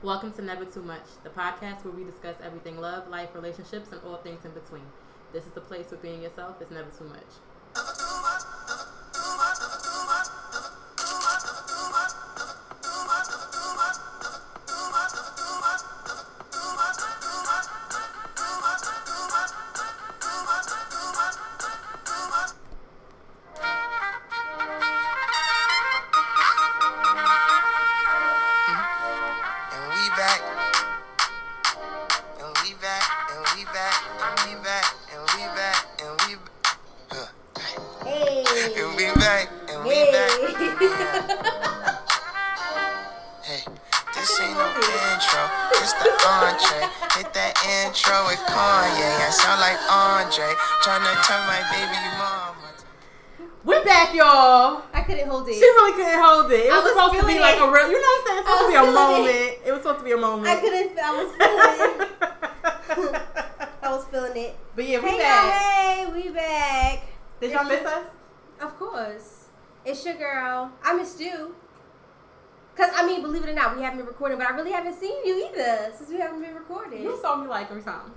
Welcome to Never Too Much, the podcast where we discuss everything love, life, relationships, and all things in between. This is the place where being yourself is never too much. But I really haven't seen you either since we haven't been recording. You saw me like 3 times.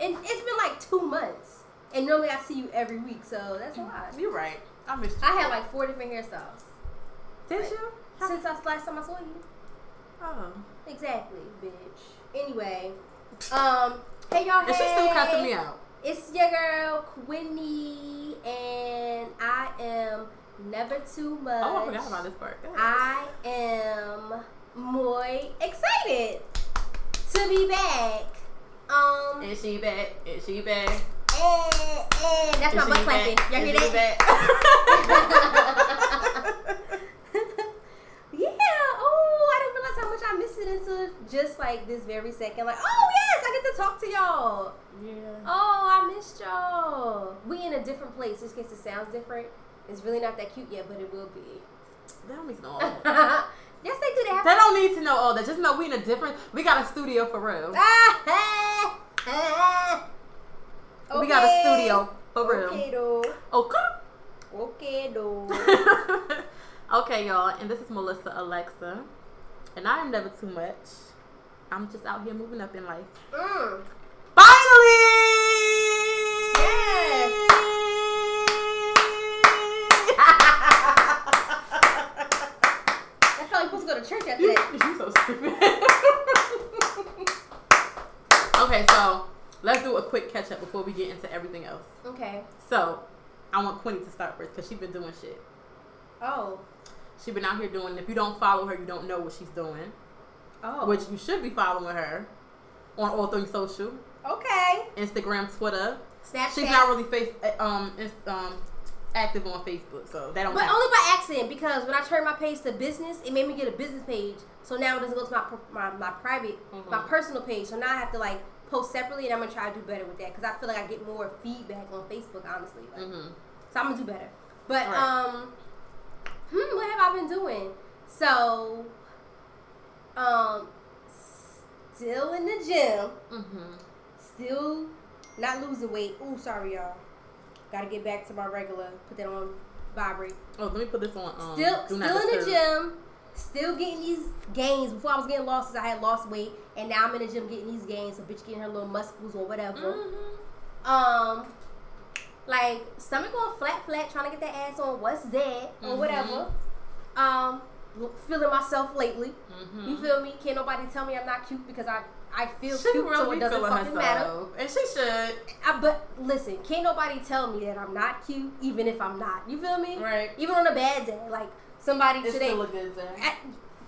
And it's been like 2 months. And normally I see you every week, so that's a lot. You're right. I missed you. I had like 4 different hairstyles. Did like, you? Since last time I saw you. Oh. Exactly, bitch. Anyway. Hey y'all, and hey. She's still cussing me out. It's your girl, Quinny, and I am never too much. Oh, I forgot about this part. I am... Muy excited to be back. And she back. And she back. And that's my butt clapping. Y'all hear that? Yeah. Oh, I didn't realize how much I missed it until just like this very second. Like, oh yes, I get to talk to y'all. Yeah. Oh, I missed y'all. We in a different place. Just in case it sounds different. It's really not that cute yet, but it will be. That means no. Yes, they do. They don't need to know all that. Just know we in a different... We got a studio for real. Okay. We got a studio for real. Okay, though. Okay. Okay, though. Okay, y'all. And this is Melissa Alexa. And I am never too much. I'm just out here moving up in life. Mm. Finally! Yes. Go to church after that. You're so stupid. Okay, so let's do a quick catch up before we get into everything else. Okay. So I want Quinny to start first because she's been doing shit. Oh. She's been out here doing. If you don't follow her, you don't know what she's doing. Oh. Which you should be following her on all things social. Okay. Instagram, Twitter, Snapchat. She's not really active on Facebook, so that don't matter. But only by accident, because when I turned my page to business, it made me get a business page. So now it doesn't go to my private, my personal page. So now I have to like post separately, and I'm gonna try to do better with that because I feel like I get more feedback on Facebook, honestly. Like, so I'm gonna do better. But right. What have I been doing? So, still in the gym, still not losing weight. Ooh, sorry, y'all. Gotta get back to my regular. Put that on vibrate. Oh, let me put this on. Still in the gym. Still getting these gains. Before I was getting losses, I had lost weight, and now I'm in the gym getting these gains. So bitch getting her little muscles or whatever. Like stomach going flat, trying to get that ass on. What's that or whatever. Feeling myself lately. You feel me? Can't nobody tell me I'm not cute because I feel she cute, so it doesn't fucking matter. And she should. But listen, can't nobody tell me that I'm not cute, even if I'm not. You feel me? Right. Even on a bad day, like somebody it's today. Still a good day.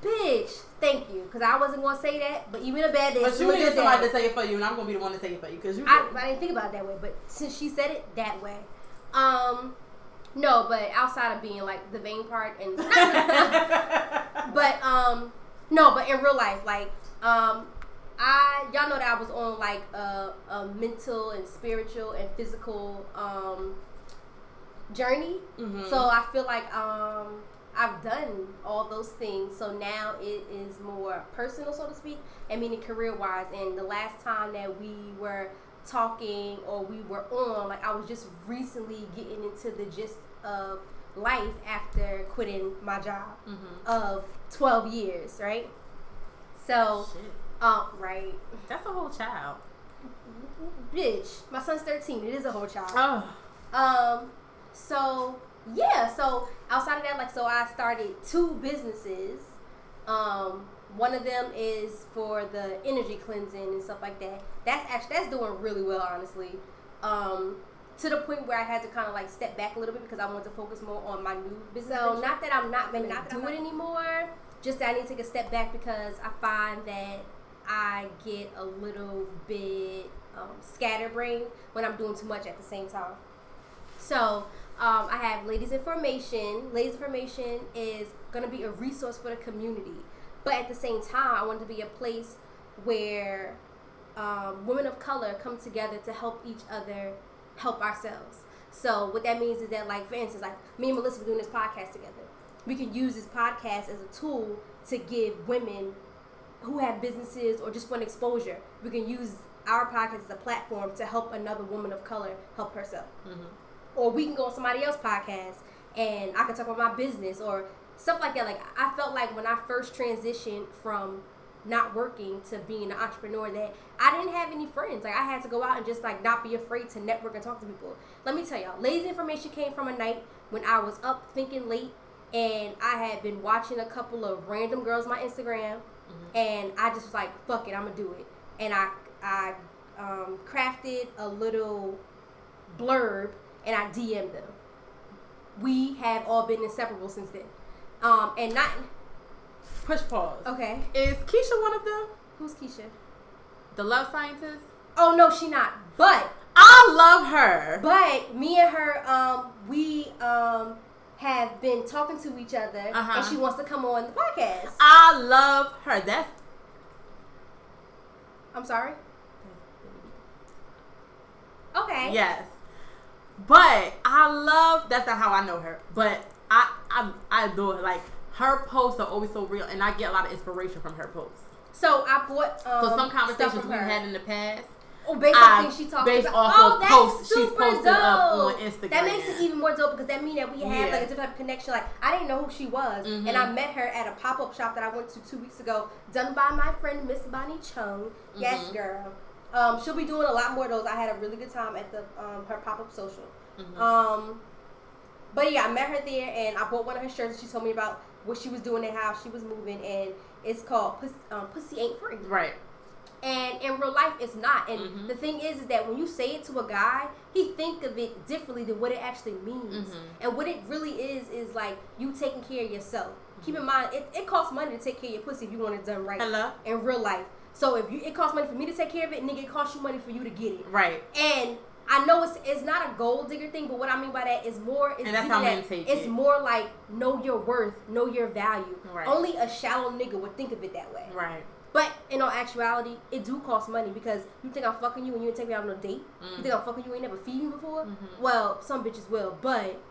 Bitch, thank you, because I wasn't gonna say that. But even a bad day. But you need somebody to say it for you, and I'm gonna be the one to say it for you because you. I didn't think about it that way, but since she said it that way, no. But outside of being like the vain part, and but no. But in real life, like y'all know that I was on like a mental and spiritual and physical journey. So I feel like I've done all those things. So now it is more personal, so to speak, and meaning career-wise. And the last time that we were talking or we were on, like I was just recently getting into the gist of life after quitting my job of 12 years, right? So, right. That's a whole child. Bitch, my son's 13. It is a whole child. Oh. So outside of that, so I started two businesses. One of them is for the energy cleansing and stuff like that. That's doing really well, honestly. To the point where I had to kind of step back a little bit because I wanted to focus more on my new business. So not that I'm not going to do it anymore, just that I need to take a step back because I find that I get a little bit scatterbrained when I'm doing too much at the same time. So I have Ladies in Formation. Ladies in Formation is going to be a resource for the community. But at the same time, I want it to be a place where women of color come together to help each other help ourselves. So what that means is that, for instance, me and Melissa were doing this podcast together. We can use this podcast as a tool to give women who have businesses or just want exposure. We can use our podcast as a platform to help another woman of color help herself. Mm-hmm. Or we can go on somebody else's podcast and I can talk about my business or stuff like that. I felt like when I first transitioned from not working to being an entrepreneur that I didn't have any friends. I had to go out and just not be afraid to network and talk to people. Let me tell y'all, Ladies Information came from a night when I was up thinking late and I had been watching a couple of random girls on my Instagram. Mm-hmm. And I just was fuck it, I'm gonna do it. And I crafted a little blurb and I DM'd them. We have all been inseparable since then. And not... Push pause. Okay. Is Keisha one of them? Who's Keisha? The love scientist? Oh, no, she not. But... I love her. But me and her, we have been talking to each other. Uh-huh. And she wants to come on the podcast. I love her. That's... I'm sorry? Okay. Yes. But I love... That's not how I know her. But... I adore her. Her posts are always so real, and I get a lot of inspiration from her posts. So I bought so some conversations we had in the past. Oh, based on things she talked about. Oh, that's posts super she's posted dope. Up on Instagram. That makes it even more dope because that means that we had a different type of connection. I didn't know who she was, mm-hmm. and I met her at a pop up shop that I went to 2 weeks ago, done by my friend Miss Bonnie Chung. Mm-hmm. Yes, girl. She'll be doing a lot more of those. I had a really good time at the her pop up social. Mm-hmm. But yeah, I met her there, and I bought one of her shirts. She told me about what she was doing and how she was moving, and it's called Pussy Ain't Free. Right. And in real life, it's not. And mm-hmm. the thing is that when you say it to a guy, he think of it differently than what it actually means. Mm-hmm. And what it really is you taking care of yourself. Mm-hmm. Keep in mind, it costs money to take care of your pussy if you want it done right. Hello? In real life. So if it costs money for me to take care of it, nigga, it costs you money for you to get it. Right. And... I know it's not a gold digger thing, but what I mean by that is more. It's, and that's how men take it. It's more know your worth, know your value. Right. Only a shallow nigga would think of it that way. Right. But in all actuality, it do cost money because you think I'm fucking you and you ain't take me out on a date. Mm. You think I'm fucking you ain't never feed me before. Mm-hmm. Well, some bitches will, but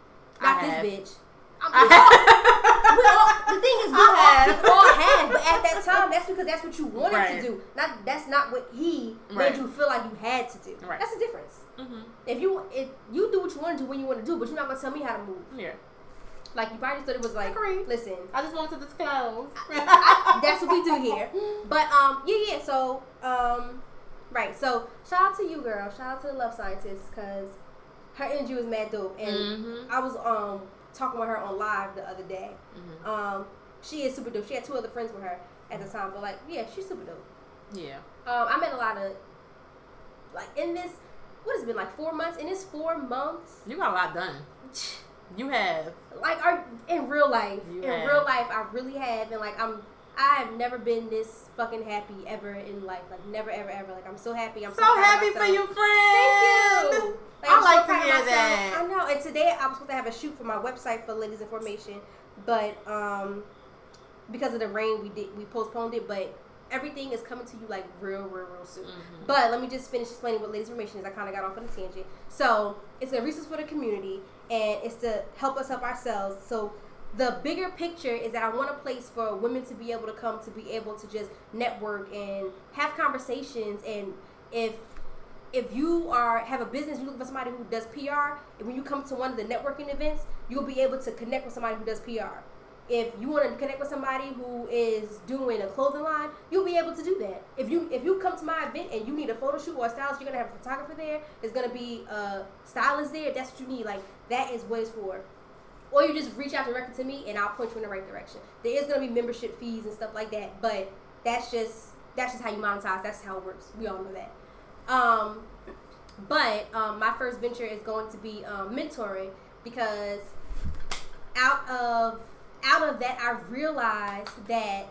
not this bitch. The thing is, we all have, but at that time, that's because that's what you wanted to do. That's not what he made you feel like you had to do. Right. That's the difference. Mm-hmm. If you do what you want to do when you want to do, but you're not gonna tell me how to move. Yeah. You probably thought it was Agreed. Listen, I just wanted to disclose. That's what we do here. But So right. So shout out to you, girl. Shout out to the love scientist because her energy was mad dope, and mm-hmm. I was talking with her on live the other day. Mm-hmm. She is super dope. She had two other friends with her at the time, but she's super dope. Yeah. I met a lot of in this. What has it been 4 months? In this 4 months, you got a lot done. You have in real life. I really have, and I have never been this fucking happy ever in life. Never, ever, ever. I'm so happy. I'm so happy for you, friend. Thank you. I like to hear that. I know. And today I was supposed to have a shoot for my website for Ladies in Formation, but because of the rain, we postponed it. But everything is coming to you real, real, real soon. Mm-hmm. But let me just finish explaining what Ladies in Formation is. I kind of got off on a tangent. So it's a resource for the community, and it's to help us help ourselves. So. The bigger picture is that I want a place for women to be able to come, to be able to just network and have conversations. And if you have a business, you look for somebody who does PR, and when you come to one of the networking events, you'll be able to connect with somebody who does PR. If you want to connect with somebody who is doing a clothing line, you'll be able to do that. If you come to my event and you need a photo shoot or a stylist, you're going to have a photographer there. There's going to be a stylist there. If that's what you need. Like, that is what it's for. Or you just reach out directly to me and I'll point you in the right direction. There is going to be membership fees and stuff like that, but that's just how you monetize. That's how it works. We all know that. But my first venture is going to be mentoring, because out of that, I realized that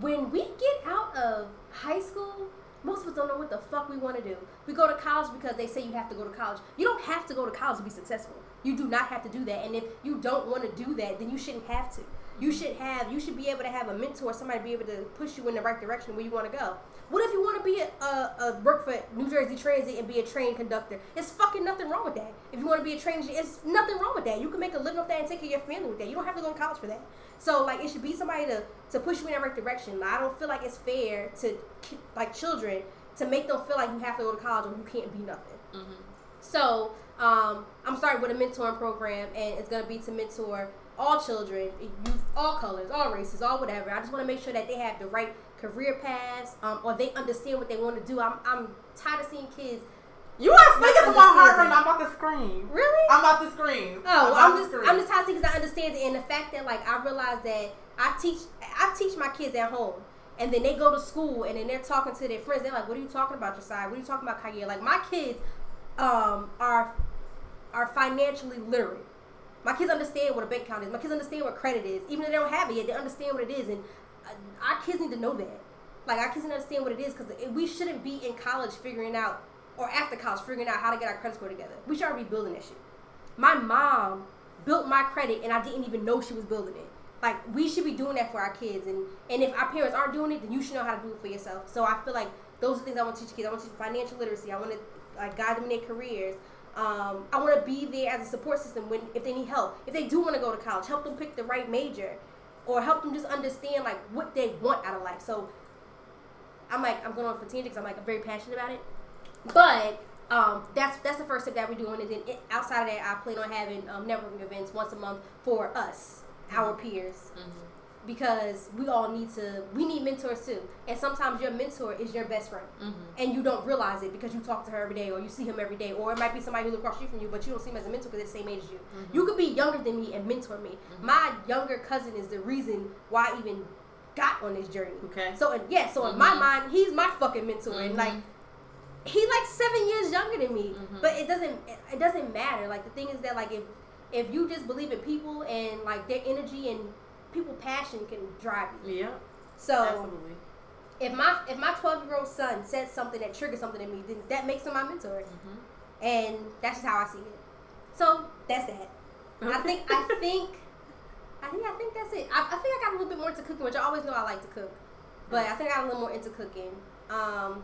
when we get out of high school, most of us don't know what the fuck we want to do. We go to college because they say you have to go to college. You don't have to go to college to be successful. You do not have to do that. And if you don't want to do that, then you shouldn't have to. You should be able to have a mentor, somebody be able to push you in the right direction where you want to go. What if you want to be work for New Jersey Transit and be a train conductor? It's fucking nothing wrong with that. If you want to be a train, it's nothing wrong with that. You can make a living off that and take care of your family with that. You don't have to go to college for that. So, like, it should be somebody to push you in the right direction. Like, I don't feel like it's fair to, like, children to make them feel like you have to go to college or you can't be nothing. Mm-hmm. So, I'm starting with a mentoring program, and it's going to be to mentor all children, youth, all colors, all races, all whatever. I just want to make sure that they have the right career paths, or they understand what they want to do. I'm tired of seeing kids. You are speaking from my heart right now. I'm about to scream. Really? I'm about to scream. Oh, I'm just tired of seeing, because I understand it, and the fact that, like, I realize that I teach my kids at home, and then they go to school, and then they're talking to their friends. They're like, "What are you talking about, Josiah? What are you talking about, Kaya?" Like, my kids are financially literate. My kids understand what a bank account is. My kids understand what credit is. Even if they don't have it yet, they understand what it is. And our kids need to know that. Like, our kids need to understand what it is, because we shouldn't be in college figuring out, or after college, figuring out how to get our credit score together. We should already be building that shit. My mom built my credit, and I didn't even know she was building it. Like, we should be doing that for our kids. And if our parents aren't doing it, then you should know how to do it for yourself. So I feel like those are things I want to teach kids. I want to teach financial literacy. I want to, like, guide them in their careers. I want to be there as a support system if they need help. If they do want to go to college, help them pick the right major, or help them just understand, like, what they want out of life. So I'm going on for tangent because I'm very passionate about it. But that's the first step that we're doing. And then outside of that, I plan on having networking events once a month for us, our peers, mm-hmm. because we all need mentors too. And sometimes your mentor is your best friend, mm-hmm. and you don't realize it because you talk to her every day, or you see him every day, or it might be somebody who's across the street from you, but you don't see him as a mentor because they're the same age as you. Mm-hmm. You could be younger than me and mentor me. Mm-hmm. My younger cousin is the reason why I even got on this journey. Okay. So mm-hmm. in my mind, he's my fucking mentor, mm-hmm. and he's 7 years younger than me, mm-hmm. but it doesn't matter. Like, the thing is that, like, if you just believe in people and, like, their energy and people's passion can drive you. Yeah. So absolutely. If my 12-year-old son says something that triggers something in me, then that makes him my mentor, mm-hmm. and that's just how I see it. So that's that. Okay. I think that's it. I think I got a little bit more into cooking, which I always know I like to cook, but I think I got a little more into cooking.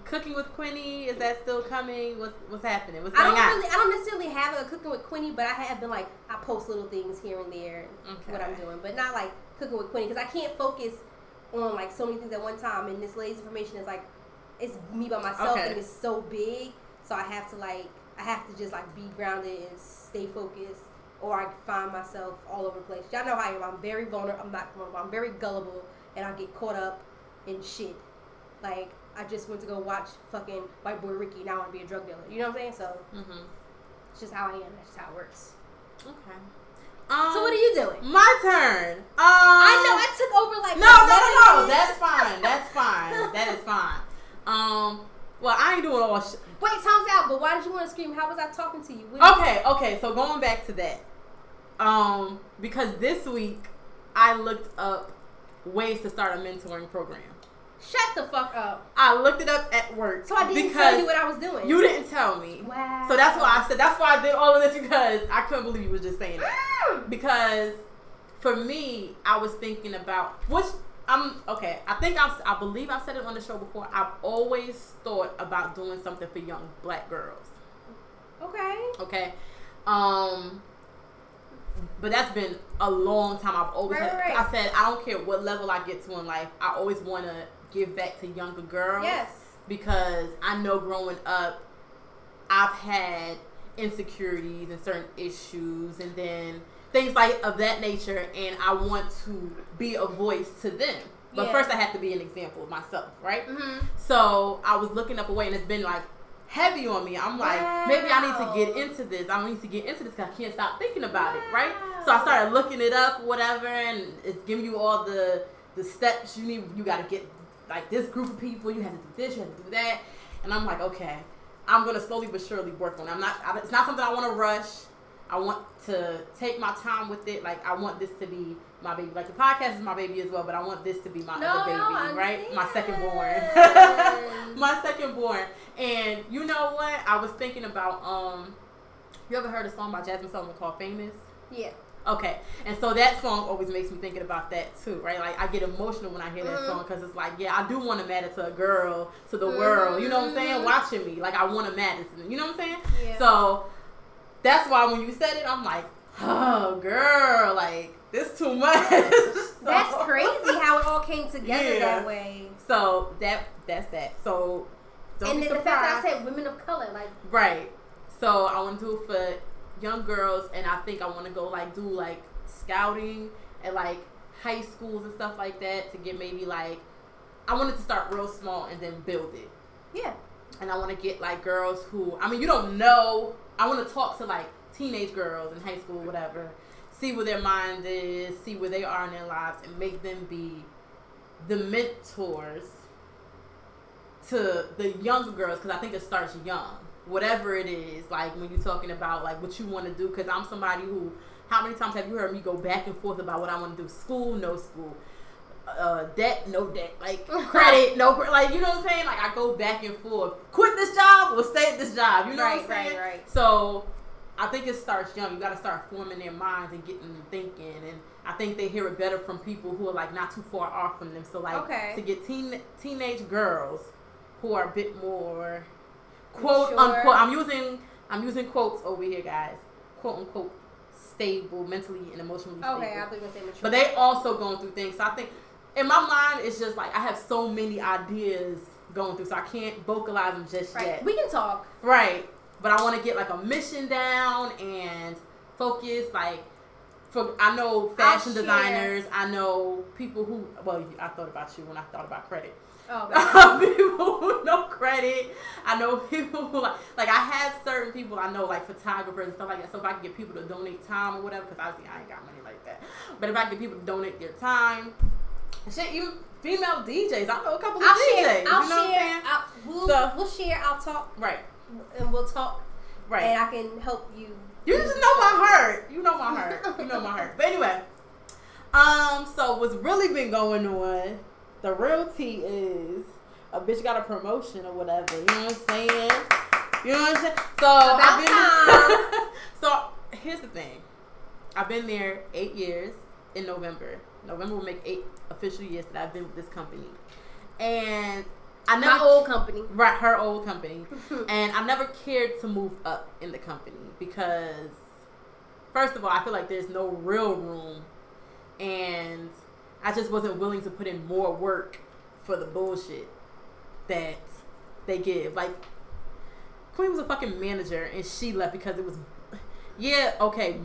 Cooking with Quinny, is that still coming? What's happening? What's going on? I don't necessarily have a cooking with Quinny, but I have been I post little things here and there, okay. what I'm doing, but not cooking with Quinny, because I can't focus on so many things at one time. And this Ladies Information is it's me by myself, okay. and it's so big, so I have to just be grounded and stay focused, or I find myself all over the place. Y'all know how I am. I'm very gullible, and I get caught up in shit. I just went to go watch fucking White Boy Ricky, and I want to be a drug dealer. You know what I'm saying? So, mm-hmm. it's just how I am. That's just how it works. Okay. So what are you doing? My turn. I know. I took over No. That's fine. That's fine. That is fine. Well, I ain't doing all shit. Wait, time's out, but why did you want to scream? How was I talking to you? Okay. So going back to that. Because this week, I looked up ways to start a mentoring program. Shut the fuck up. I looked it up at work. So I didn't tell you what I was doing. You didn't tell me. Wow. So that's why I said, that's why I did all of this, because I couldn't believe you was just saying that. Because for me, I was thinking about, which I'm, okay, I believe I said it on the show before. I've always thought about doing something for young black girls. Okay. But that's been a long time. I've always right. I said, I don't care what level I get to in life. I always want to give back to younger girls. Yes. Because I know growing up, I've had insecurities and certain issues, and then things like of that nature, and I want to be a voice to them. But first I have to be an example of myself, right? Mm-hmm. So I was looking up a way, and it's been like heavy on me. I'm like, maybe I need to get into this. I need to get into this because I can't stop thinking about it, right? So I started looking it up, whatever, and it's giving you all the steps you need. You got to get like this group of people. You have to do this. You have to do that. And I'm like, okay, I'm going to slowly but surely work on it. It's not something I want to rush. I want to take my time with it. Like, I want this to be my baby. Like, the podcast is my baby as well, but I want this to be my other baby, right? My second born. My second born. And you know what? I was thinking about, you ever heard a song by Jasmine Sullivan called Famous? Yeah. Okay. And so that song always makes me thinking about that too, right? Like, I get emotional when I hear that song because it's like, yeah, I do want to matter to a girl, to the world. You know what I'm saying? Watching me. Like, I want to matter to them. You know what I'm saying? Yeah. So that's why when you said it, I'm like, oh, girl, like, this too much. That's crazy how it all came together that way. So that's that. So don't be surprised. And then the fact that I said women of color, like. Right. So I want to do it for young girls, and I think I want to go, like, do, like, scouting at, like, high schools and stuff like that to get maybe, like, I wanted to start real small and then build it. Yeah. And I want to get, like, girls who, I mean, you don't know. I want to talk to, like, teenage girls in high school, whatever, see where their mind is, see where they are in their lives, and make them be the mentors to the younger girls, because I think it starts young, whatever it is, like, when you're talking about, like, what you want to do, because I'm somebody who, how many times have you heard me go back and forth about what I want to do? School, no school. Debt, no debt, like credit, no credit, like, you know what I'm saying? Like, I go back and forth. Quit this job, we'll stay at this job. You know what I'm saying? Right. So I think it starts young. You got to start forming their minds and getting them thinking. And I think they hear it better from people who are like not too far off from them. So like to get teenage girls who are a bit more quote unquote. I'm using quotes over here, guys. Quote unquote stable, mentally and emotionally stable. Okay, I believe I say mature. But they also going through things. So I think. In my mind, it's just like I have so many ideas going through, so I can't vocalize them just yet. We can talk. Right. But I want to get like a mission down and focus. Like, I know fashion designers. I know people who, well, I thought about you when I thought about credit. Oh, God. People who know credit. I know people who, like I have certain people I know, like photographers and stuff like that. So if I can get people to donate time or whatever, because obviously I ain't got money like that. But if I can get people to donate their time. Shit, even female DJs. I know a couple of DJs. We'll share. I'll talk. Right. And we'll talk. Right. And I can help you. You just know my heart. You know my heart. You know my heart. But anyway, so what's really been going on? The real tea is a bitch got a promotion or whatever. You know what I'm saying? You know what I'm saying? So So here's the thing. I've been there 8 years in November. November will make 8 official years that I've been with this company. And my old company. Right, her old company. And I never cared to move up in the company because, first of all, I feel like there's no real room. And I just wasn't willing to put in more work for the bullshit that they give. Like, Queen was a fucking manager and she left because it was,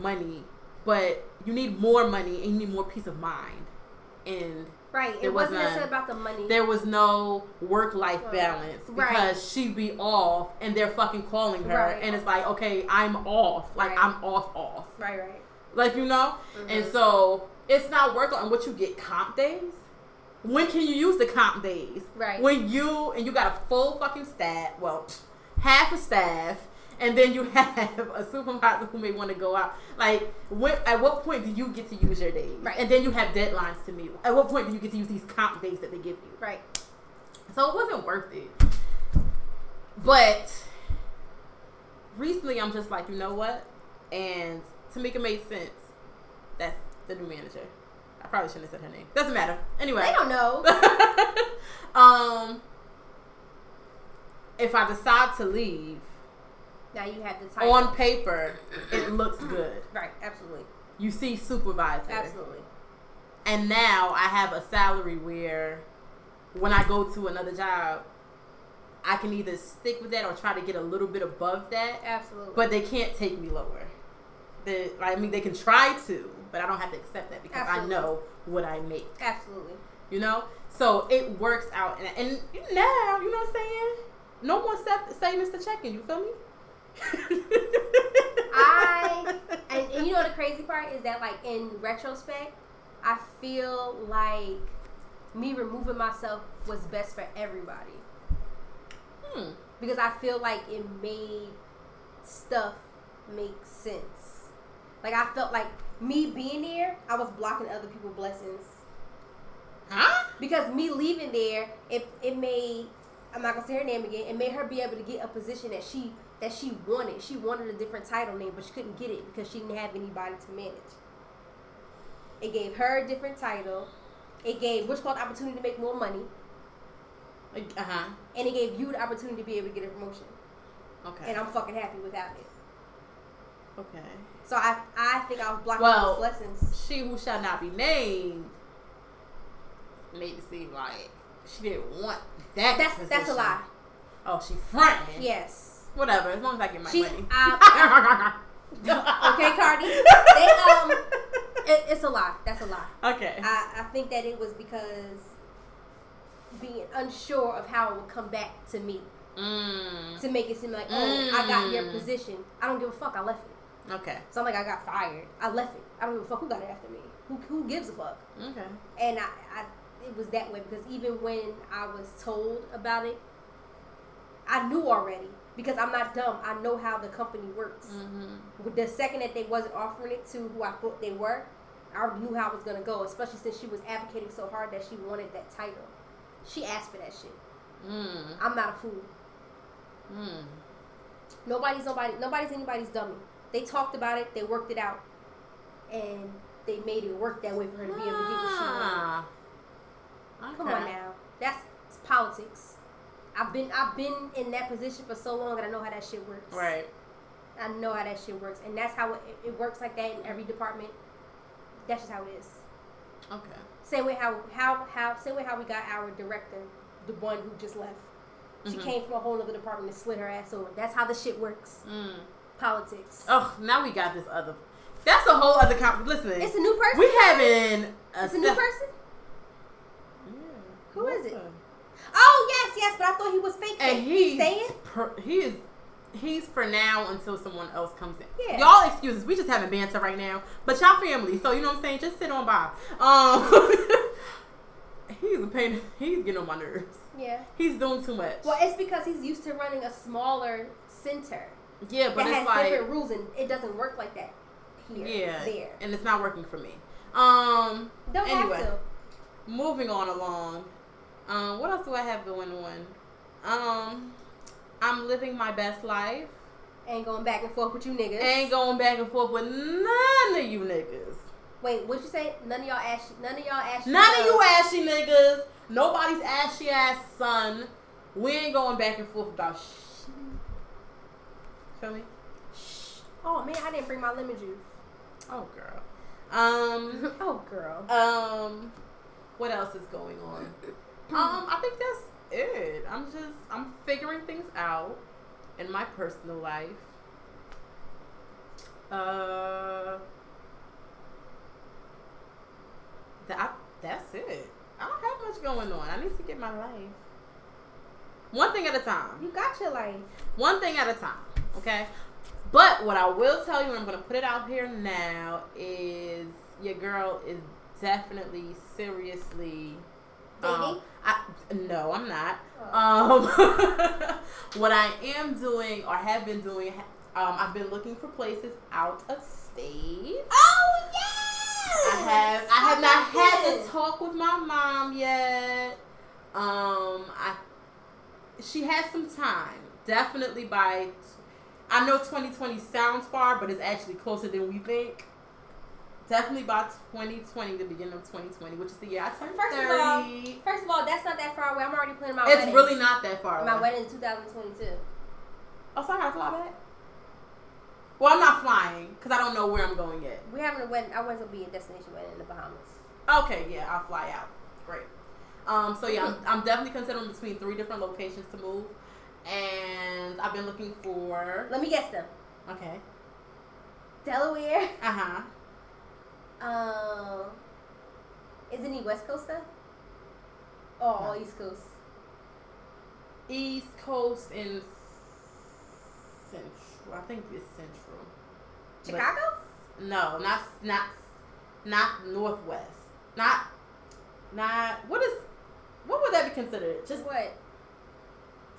money. But you need more money and you need more peace of mind. And it wasn't necessarily about the money. There was no work-life balance because she'd be off and they're fucking calling her. Right. And it's like, okay, I'm off. Like, I'm off. Right. Like, you know? Mm-hmm. And so it's not work-life. And what you get, comp days? When can you use the comp days? Right. When you got a full fucking staff, well, half a staff. And then you have a supervisor who may want to go out. Like, at what point do you get to use your days? Right. And then you have deadlines to meet. At what point do you get to use these comp days that they give you? Right. So it wasn't worth it. But recently, I'm just like, you know what? And Tamika made sense. That's the new manager. I probably shouldn't have said her name. Doesn't matter. Anyway. They don't know. If I decide to leave. Now you have the title. On paper, it looks good. Right, absolutely. You see supervisor. Absolutely. And now I have a salary where when I go to another job, I can either stick with that or try to get a little bit above that. Absolutely. But they can't take me lower. they can try to, but I don't have to accept that because absolutely. I know what I make. Absolutely. You know? So it works out. And now, you know what I'm saying? No more saying it's the check-in. You feel me? And you know the crazy part is that, like, in retrospect, I feel like me removing myself was best for everybody. Because I feel like it made stuff make sense. Like, I felt like me being there, I was blocking other people's blessings. Huh? Because me leaving there, it made, I'm not gonna say her name again, it made her be able to get a position that she wanted. She wanted a different title name, but she couldn't get it because she didn't have anybody to manage. It gave her a different title. It gave Witchcraft opportunity to make more money. Uh-huh. And it gave you the opportunity to be able to get a promotion. Okay. And I'm fucking happy without it. Okay. So I think I was blocking those blessings. She who shall not be named made it seem like she didn't want that. That's a lie. Oh, she fronting. Yes. Whatever. As long as I get my money. Okay, Cardi. It's a lie. That's a lie. Okay. I think that it was because being unsure of how it would come back to me to make it seem like, I got your position. I don't give a fuck. I left it. Okay. It's not like I got fired. I left it. I don't give a fuck who got it after me. Who gives a fuck? Okay. And it was that way because even when I was told about it, I knew already because I'm not dumb. I know how the company works. Mm-hmm. The second that they wasn't offering it to who I thought they were, I knew how it was going to go, especially since she was advocating so hard that she wanted that title. She asked for that shit. I'm not a fool. Nobody's anybody's dummy. They talked about it. They worked it out. And they made it work that way for her to be able to get what she wanted. Okay. Come on now. It's politics. I've been in that position for so long that I know how that shit works. Right. I know how that shit works. And that's how it works like that in every department. That's just how it is. Okay. Same way how we got our director, the one who just left. She came from a whole other department and slid her ass over. That's how the shit works. Politics. Oh, now we got this other. That's a whole other. Listen, it's a new person. We having. It's a new person. Yeah. Who is it? Oh yes, but I thought he was fake. And he's staying. He's for now until someone else comes in. Yeah. Y'all excuses. We just having banter right now. But y'all family, so you know what I'm saying? Just sit on by. He's a pain. He's getting on my nerves. Yeah. He's doing too much. Well, it's because he's used to running a smaller center. Yeah, but it's like, different rules and it doesn't work like that here. Yeah. There. And it's not working for me. Don't have to. Moving on along. What else do I have going on? I'm living my best life. Ain't going back and forth with you niggas. Ain't going back and forth with none of you niggas. Wait, what you say? None of y'all ashy. None of you ashy niggas. Nobody's ashy ass son. We ain't going back and forth about shh. Feel me? Shh. Oh man, I didn't bring my lemon juice. Oh girl. What else is going on? I think that's it. I'm figuring things out in my personal life. That's it. I don't have much going on. I need to get my life. One thing at a time. You got your life. One thing at a time. Okay? But what I will tell you, and I'm going to put it out here now, is your girl is definitely, seriously... No, I'm not. What I am doing or have been doing, I've been looking for places out of state. Oh yes! I have not had a talk with my mom yet. She has some time. Definitely by, I know 2020 sounds far, but it's actually closer than we think. Definitely by 2020, the beginning of 2020, which is the year I turned 30. First of all, that's not that far away. I'm already planning my wedding. It's really not that far away. My wedding is 2022. Oh, so I gotta fly back? Well, I'm not flying because I don't know where I'm going yet. We're having a wedding. I was gonna be a destination wedding in the Bahamas. Okay, yeah, I'll fly out. Great. So yeah, I'm definitely considering between 3 different locations to move, and I've been looking for. Let me guess them. Okay. Delaware. Uh huh. Isn't he West Coast though? Oh, no. East Coast. East Coast and Central. I think it's Central. Chicago? But no, not Northwest. Not what would that be considered? Just what?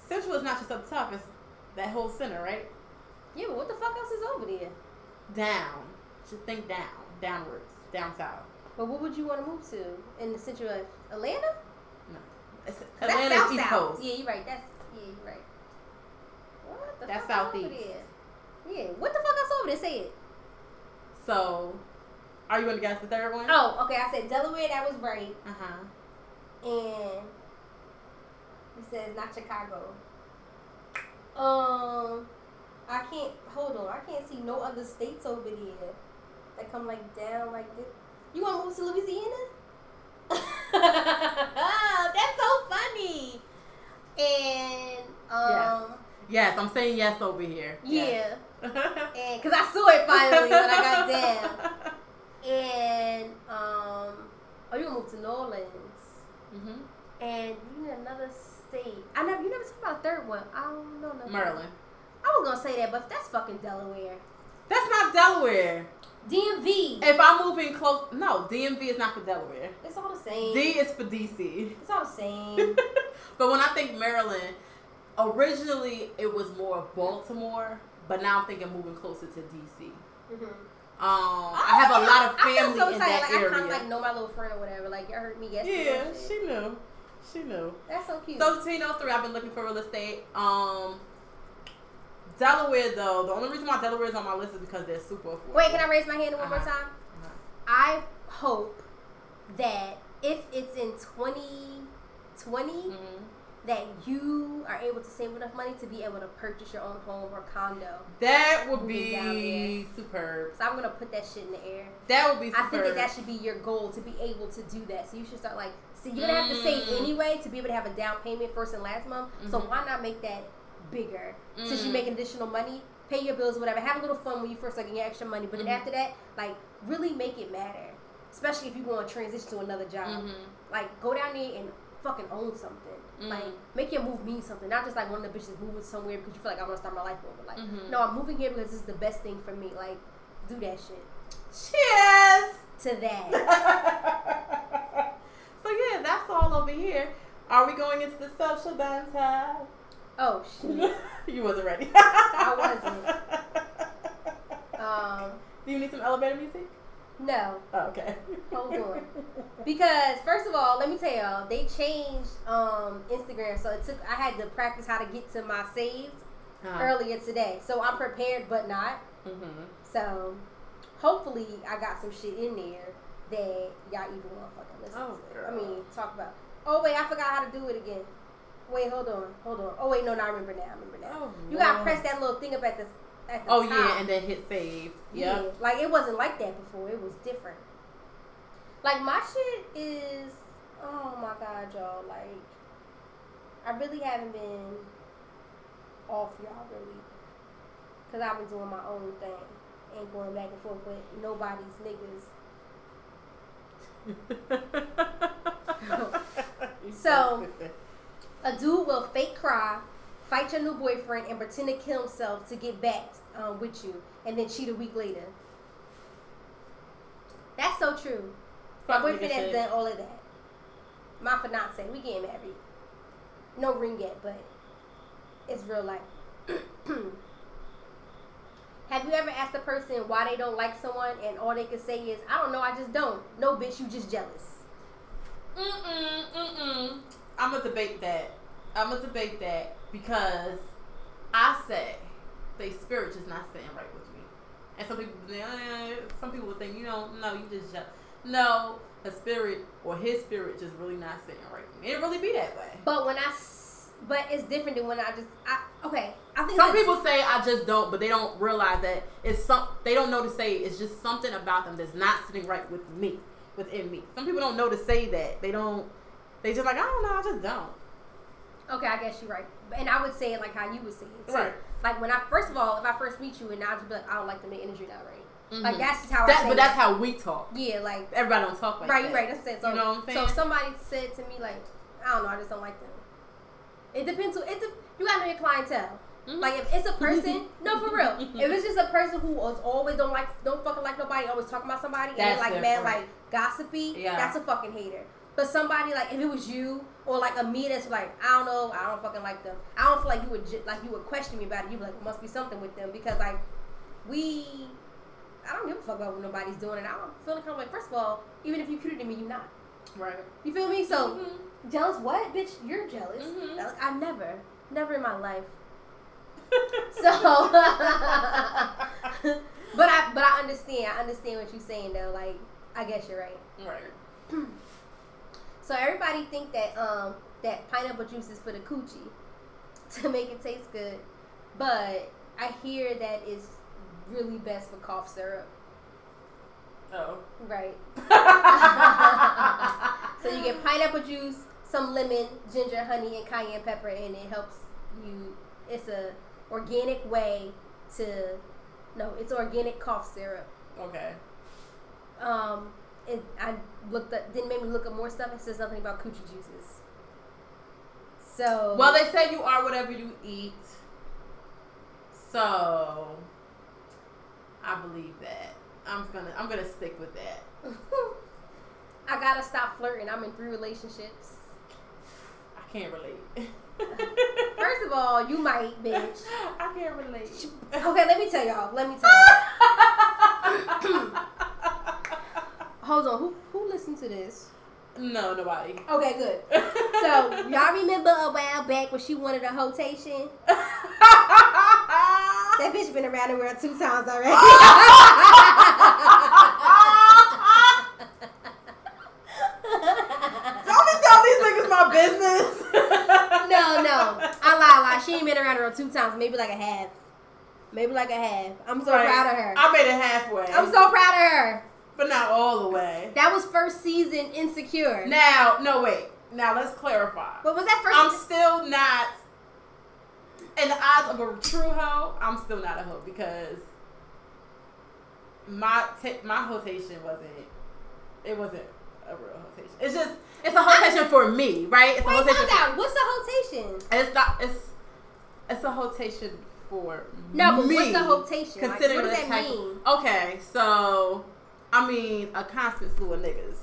Central is not just up top. It's that whole center, right? Yeah, but what the fuck else is over there? Down. Just think down, downwards, down south. But what would you want to move to in the central of Atlanta? No, Atlanta's East Coast. Yeah, you're right. You're right. What the fuck southeast. Over there? Yeah, what the fuck else over there? Say it. So, are you gonna guess the third one? Oh, okay. I said Delaware. That was right. Uh huh. And it says not Chicago. I can't hold on. I can't see no other states over there that come like down like this. You want to move to Louisiana? That's so funny. And yes, I'm saying yes over here. Yeah, yes. Because I saw it finally when I got down. And you gonna move to New Orleans? Mm-hmm. And you need another state. You never talked about a third one. I don't know. Maryland. I was gonna say that, but that's fucking Delaware. That's not Delaware. DMV. If I'm moving close, no, DMV is not for Delaware. It's all the same. D is for DC. It's all the same. But when I think Maryland, originally it was more Baltimore, but now I'm thinking moving closer to DC. Mm-hmm. I have a lot of family in that area. I kind of know my little friend or whatever. Like y'all heard me yesterday. Yeah, she knew. She knew. That's so cute. So between those three, I've been looking for real estate. Delaware, though, the only reason why Delaware is on my list is because they're super affordable. Wait, can I raise my hand one more time? Uh-huh. I hope that if it's in 2020, that you are able to save enough money to be able to purchase your own home or condo. That would be superb. So I'm going to put that shit in the air. That would be superb. I think that should be your goal, to be able to do that. So you should start you're going to have to save anyway to be able to have a down payment first and last month. Mm-hmm. So why not make that bigger, since you make additional money, pay your bills, whatever, have a little fun when you first get your extra money, but then after that, really make it matter, especially if you want to transition to another job. Go down there and fucking own something. Make your move mean something, not just one of the bitches moving somewhere because you feel like I want to start my life over. No, I'm moving here because this is the best thing for me. Do that shit. Cheers to that. So yeah, that's all over here. Are we going into the social dance time? Oh, shit. You wasn't ready. I wasn't. Do you need some elevator music? No. Oh, okay. Hold on. Because, first of all, let me tell y'all, they changed Instagram. So I had to practice how to get to my saves earlier today. So I'm prepared, but not. Mm-hmm. So hopefully I got some shit in there that y'all even want to fucking listen to. Girl. Talk about. Oh, wait, I forgot how to do it again. Wait, hold on. Oh, wait, no, I remember now. Oh, you gotta press that little thing up at the top. Oh, yeah, and then hit save. Yeah. It wasn't like that before. It was different. My shit is... Oh, my God, y'all. I really haven't been off y'all, really. Because I've been doing my own thing. Ain't going back and forth with nobody's niggas. So... A dude will fake cry, fight your new boyfriend, and pretend to kill himself to get back with you, and then cheat a week later. That's so true. My boyfriend has done all of that. My fiance, we getting married. No ring yet, but it's real life. Have you ever asked a person why they don't like someone, and all they can say is, I don't know, I just don't. No, bitch, you just jealous. I'm gonna debate that because I say they spirit is not sitting right with me, and some people would think you just jealous. No, a spirit or his spirit just really not sitting right with me. It really be that way. But it's different than when I think some people say I just don't, but they don't realize that they don't know to say it's just something about them that's not sitting right with me, within me. Some people don't know to say that they don't. They just I don't know, I just don't. Okay, I guess you're right. And I would say it how you would say it. Too. Right. When I first meet you and I'll just be I don't like them, the energy not right. Mm-hmm. Like that's how I say but that's it. How we talk. Yeah, like everybody don't talk like that. Right, that's it. So, you know what I'm saying? So if somebody said to me like, I don't know, I just don't like them. It depends. You gotta know your clientele. Mm-hmm. Like if it's a person, no, for real. If it's just a person who is always don't fucking like nobody, always talking about somebody, that's and like different. Man, like gossipy, yeah. That's a fucking hater. But somebody like if it was you or like a me that's like I don't know, I don't fucking like them. I don't feel like you would question me about it. You like it must be something with them because like I don't give a fuck about what nobody's doing, and I don't feel like I'm like first of all, even if you cuter than me, you not. Right. You feel me? So jealous? What, bitch? You're jealous? Mm-hmm. Like, I never in my life. So, but I understand. I understand what you're saying though. Like, I guess you're right. Right. So everybody think that pineapple juice is for the coochie to make it taste good, but I hear that it's really best for cough syrup. Oh. Right. So you get pineapple juice, some lemon, ginger, honey, and cayenne pepper, and it helps you. It's a organic way to it's organic cough syrup. Okay. I looked up, didn't make me look up more stuff. It says nothing about coochie juices. So well, they say you are whatever you eat. So I believe that. I'm gonna stick with that. I gotta stop flirting. I'm in 3 relationships. I can't relate. First of all, you might, bitch. I can't relate. Okay, let me tell y'all. Hold on, who listened to this? No, nobody. Okay, good. So y'all remember a while back when she wanted a hotation? That bitch been around the world 2 times already. Don't be telling these niggas my business. No. I lie. She ain't been around the world 2 times. Maybe like a half. I'm so proud of her. I made it halfway. I'm so proud of her. But not all the way. That was first season Insecure. Now, no, wait. Now, let's clarify. What was that first season? I'm still not... In the eyes of a true hoe, I'm still not a hoe because my hotation wasn't a real hotation. It's just, it's a hotation for me, right? It's a hotation for, what's a hotation? It's a hotation for me. No, but what's a hotation? Like, what does that mean? Okay, so, I mean, a constant slew of niggas.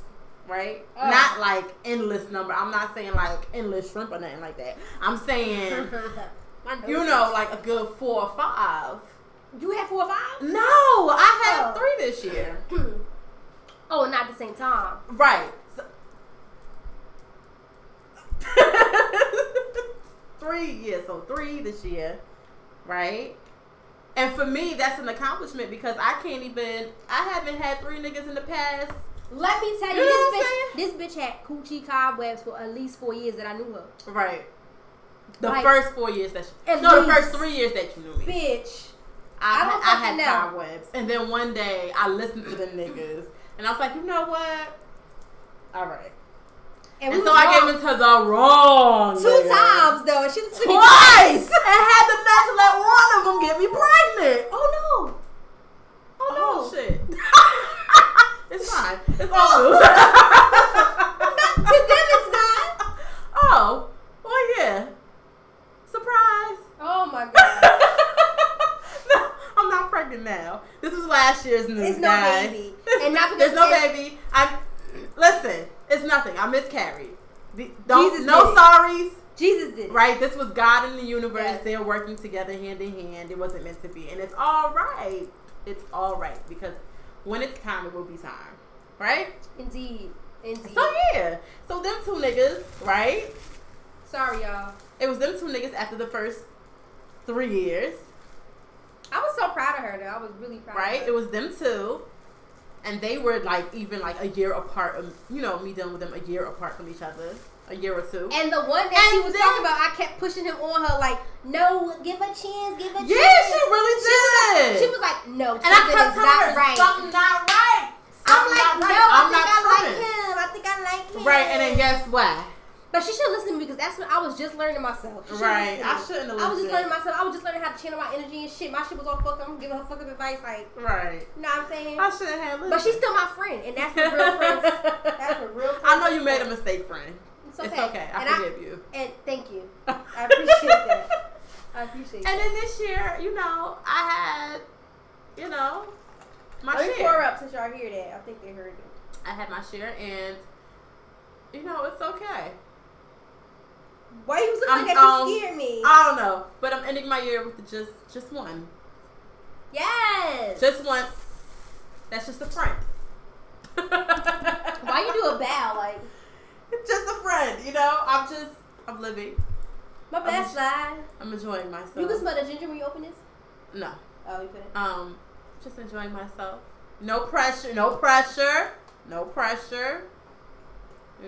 Right? Oh. Not like endless number. I'm not saying like endless shrimp or nothing like that. I'm saying... You know, like a good 4 or 5. You had 4 or 5? No, I had 3 this year. Oh, not at the same time. Right. So 3 years, so 3 this year, right? And for me, that's an accomplishment because I haven't had 3 niggas in the past. Let me tell you, this bitch had coochie cobwebs for at least 4 years that I knew her. Right. The first 4 years that she... No, the first 3 years that you knew me. Bitch. I had cobwebs. And then one day, I listened to them niggas. And I was like, you know what? All right. And so I gave into the wrong 2 niggas. Times, though. She listened to me twice. And had the match to let one of them get me pregnant. Oh, no. Oh, no. Shit. It's fine. It's all good. To them, it's not. Oh. Well, yeah. Surprise! Oh my god! No, I'm not pregnant now. This was last year's news. It's no guys. Baby, and not because there's no baby. Listen. It's nothing. I miscarried. Sorries. Jesus did it. Right. This was God and the universe. Yes. They're working together hand in hand. It wasn't meant to be, and it's all right. It's all right because when it's time, it will be time. Right. Indeed. So yeah. So them 2 niggas. Right. Sorry, y'all. It was them 2 niggas after the first 3 years. I was so proud of her, though. I was really proud of her. It was them 2. And they were, even a year apart. Me dealing with them a year apart from each other. A year or 2. And the one that she was talking about, I kept pushing him on her, no, give a chance, give a chance. Yeah, she really did. She was like, no, and I kept telling her, something not right. I'm like, no, I think I like him. Right, and then guess what? But she should listen to me because that's when I was just learning myself. Right. I shouldn't have listened. I was just learning myself. I was just learning how to channel my energy and shit. My shit was all fucked up. I'm giving her fucked up advice. Like, right. You know what I'm saying? I shouldn't have listened. But she's still my friend. And that's the real friends. That's the real friends. I know you made a mistake, friend. It's okay. It's okay. I forgive you. And thank you. I appreciate that. I appreciate that. And then this year, you know, I had, you know, my share. Let me pour up since y'all hear that. I think they heard it. I had my share and, you know, it's okay. Why you was looking like that? You scared me. I don't know, but I'm ending my year with just one. Yes. Just one. That's just a friend. Why you do a bow like? Just a friend, you know. I'm living my best life. I'm enjoying myself. You can smell the ginger when you open this. No. Oh, you couldn't. Just enjoying myself. No pressure. You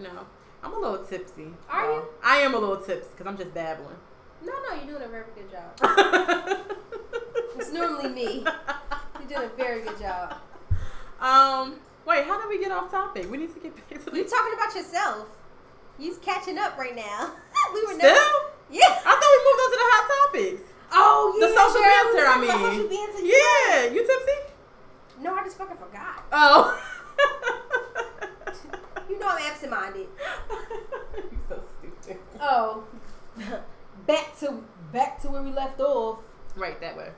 know. I'm a little tipsy. Are you? I am a little tipsy because I'm just babbling. No, you're doing a very good job. It's normally me. You're doing a very good job. Wait, how did we get off topic? We need to get back to this. You're talking about yourself. You're catching up right now. Yeah. I thought we moved on to the hot topics. Oh, yeah. The social banter, I mean. Social banter. Yeah. You tipsy? No, I just fucking forgot. Oh. You know I'm absent-minded. You're so stupid. Oh, back to where we left off. Right that way.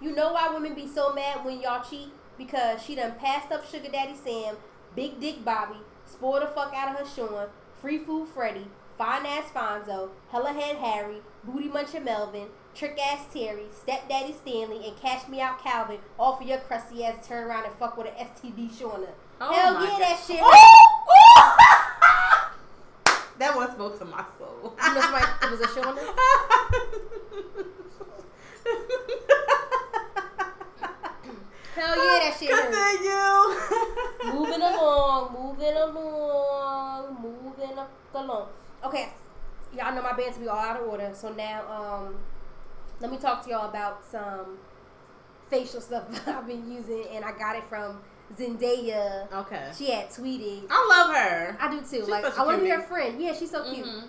You know why women be so mad when y'all cheat? Because she done passed up Sugar Daddy Sam, Big Dick Bobby, spoiled the fuck out of her Sean, Free Food Freddy, Fine Ass Fonzo, Hella Head Harry, Booty Muncher Melvin, Trick Ass Terry, Stepdaddy Stanley, and Cash Me Out Calvin, all for your crusty ass to turn around and fuck with an STD Shauna. Oh, hell yeah, God. That shit. Oh! That one spoke to my soul. You know somebody, it was a Shauna? Hell yeah, that shit. Continue. Moving along. Okay. Y'all know my bands be all out of order, so now let me talk to y'all about some facial stuff I've been using, and I got it from Zendaya. Okay. She had tweeted. I love her. I do too. She's like, I want to be her friend. Yeah, she's so cute. Mm-hmm.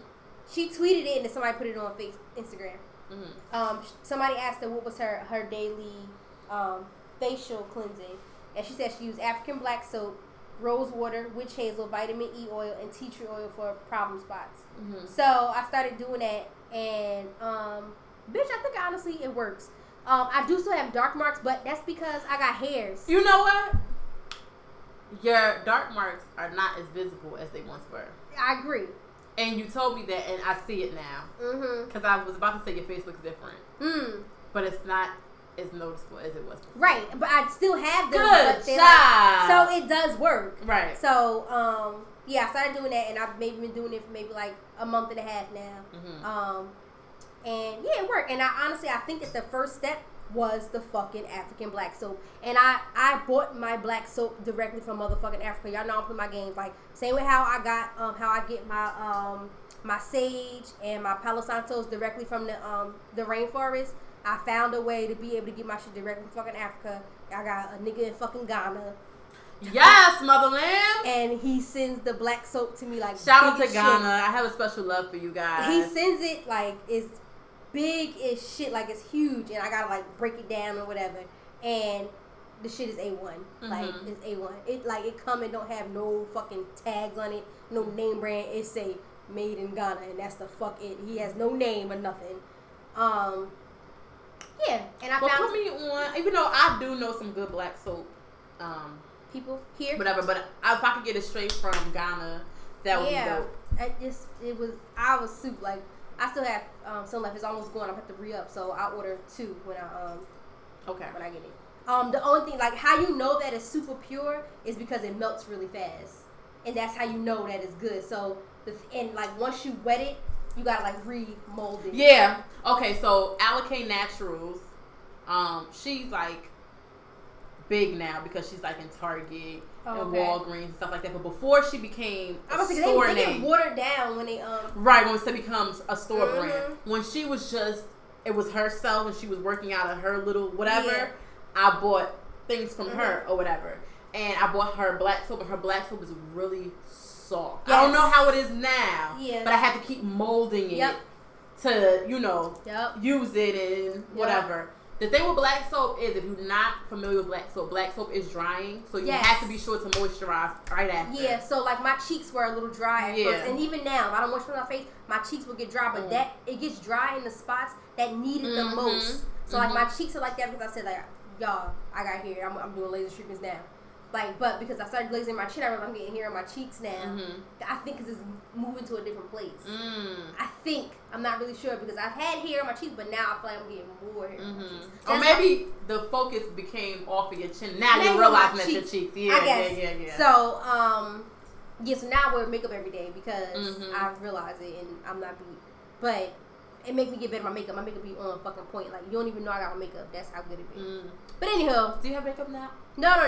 She tweeted it, and then somebody put it on Instagram. Mm-hmm. Somebody asked her what was her daily facial cleansing, and she said she used African black soap, rose water, witch hazel, vitamin E oil, and tea tree oil for problem spots. Mm-hmm. So I started doing that, and bitch, I think honestly it works. I do still have dark marks, but that's because I got hairs. You know what? Your dark marks are not as visible as they once were. I agree. And you told me that, and I see it now. Mm-hmm. Because I was about to say your face looks different. Mm. But it's not as noticeable as it was before. Right, but I still have them. Good job. Like, so it does work. Right. So, yeah, I started doing that, and I've maybe been doing it for maybe like a month and a half now. Mm-hmm. And yeah, it worked. And I think that the first step was the fucking African black soap. And I bought my black soap directly from motherfucking Africa. Y'all know I'm putting my game. Like, same with how I get my sage and my Palo Santos directly from the rainforest. I found a way to be able to get my shit directly from fucking Africa. I got a nigga in fucking Ghana. Yes, motherland. And he sends the black soap to me like shout out to Ghana. Shit. I have a special love for you guys. He sends it like it's big as shit, like it's huge, and I gotta like break it down or whatever. And the shit is A1. Mm-hmm. Like it's A1. It like it come and don't have no fucking tags on it, no name brand. It say made in Ghana, and that's the fuck it. He has no name or nothing. Yeah, and I found put me on. Even though I do know some good black soap people here, whatever. But if I could get it straight from Ghana, that would be dope. I was soup like I still have some left. It's almost gone. I'm have to re-up, so I order two when I when I get it. The only thing like how you know that it's super pure is because it melts really fast, and that's how you know that it's good. So and like once you wet it. You gotta like remold it. Yeah. Okay. So Alla K. Naturals, she's like big now because she's like in Target and Walgreens and stuff like that. But before she became a store name, they get watered down when they right when it becomes a store mm-hmm. brand. When she was it was herself and she was working out of her little whatever. Yeah. I bought things from mm-hmm. her or whatever, and I bought her black soap. And her black soap is really. soft. Yes. I don't know how it is now, but I had to keep molding it to, you know, use it and whatever. The thing with black soap is, if you're not familiar with black soap is drying, so you have to be sure to moisturize right after. Yeah, so like my cheeks were a little dry at first, and even now, if I don't moisturize my face, my cheeks will get dry, but that it gets dry in the spots that need it the most. So like my cheeks are like that because I said, like, y'all, I got hair. I'm doing laser treatments now. Like, but because I started glazing my chin, I remember I'm getting hair on my cheeks now. I think because it's moving to a different place. I think. I'm not really sure because I've had hair on my cheeks, but now I feel like I'm getting more hair on my cheeks. Or maybe the focus became off of your chin. Now you're realizing that your cheeks. Yeah, I guess. Yeah. So, so now I wear makeup every day because I realize it and I'm not beat. But it makes me get better at my makeup. My makeup be on fucking point. Like, you don't even know I got my makeup. That's how good it be. But anyhow. Do you have makeup now? No. Oh. Girl,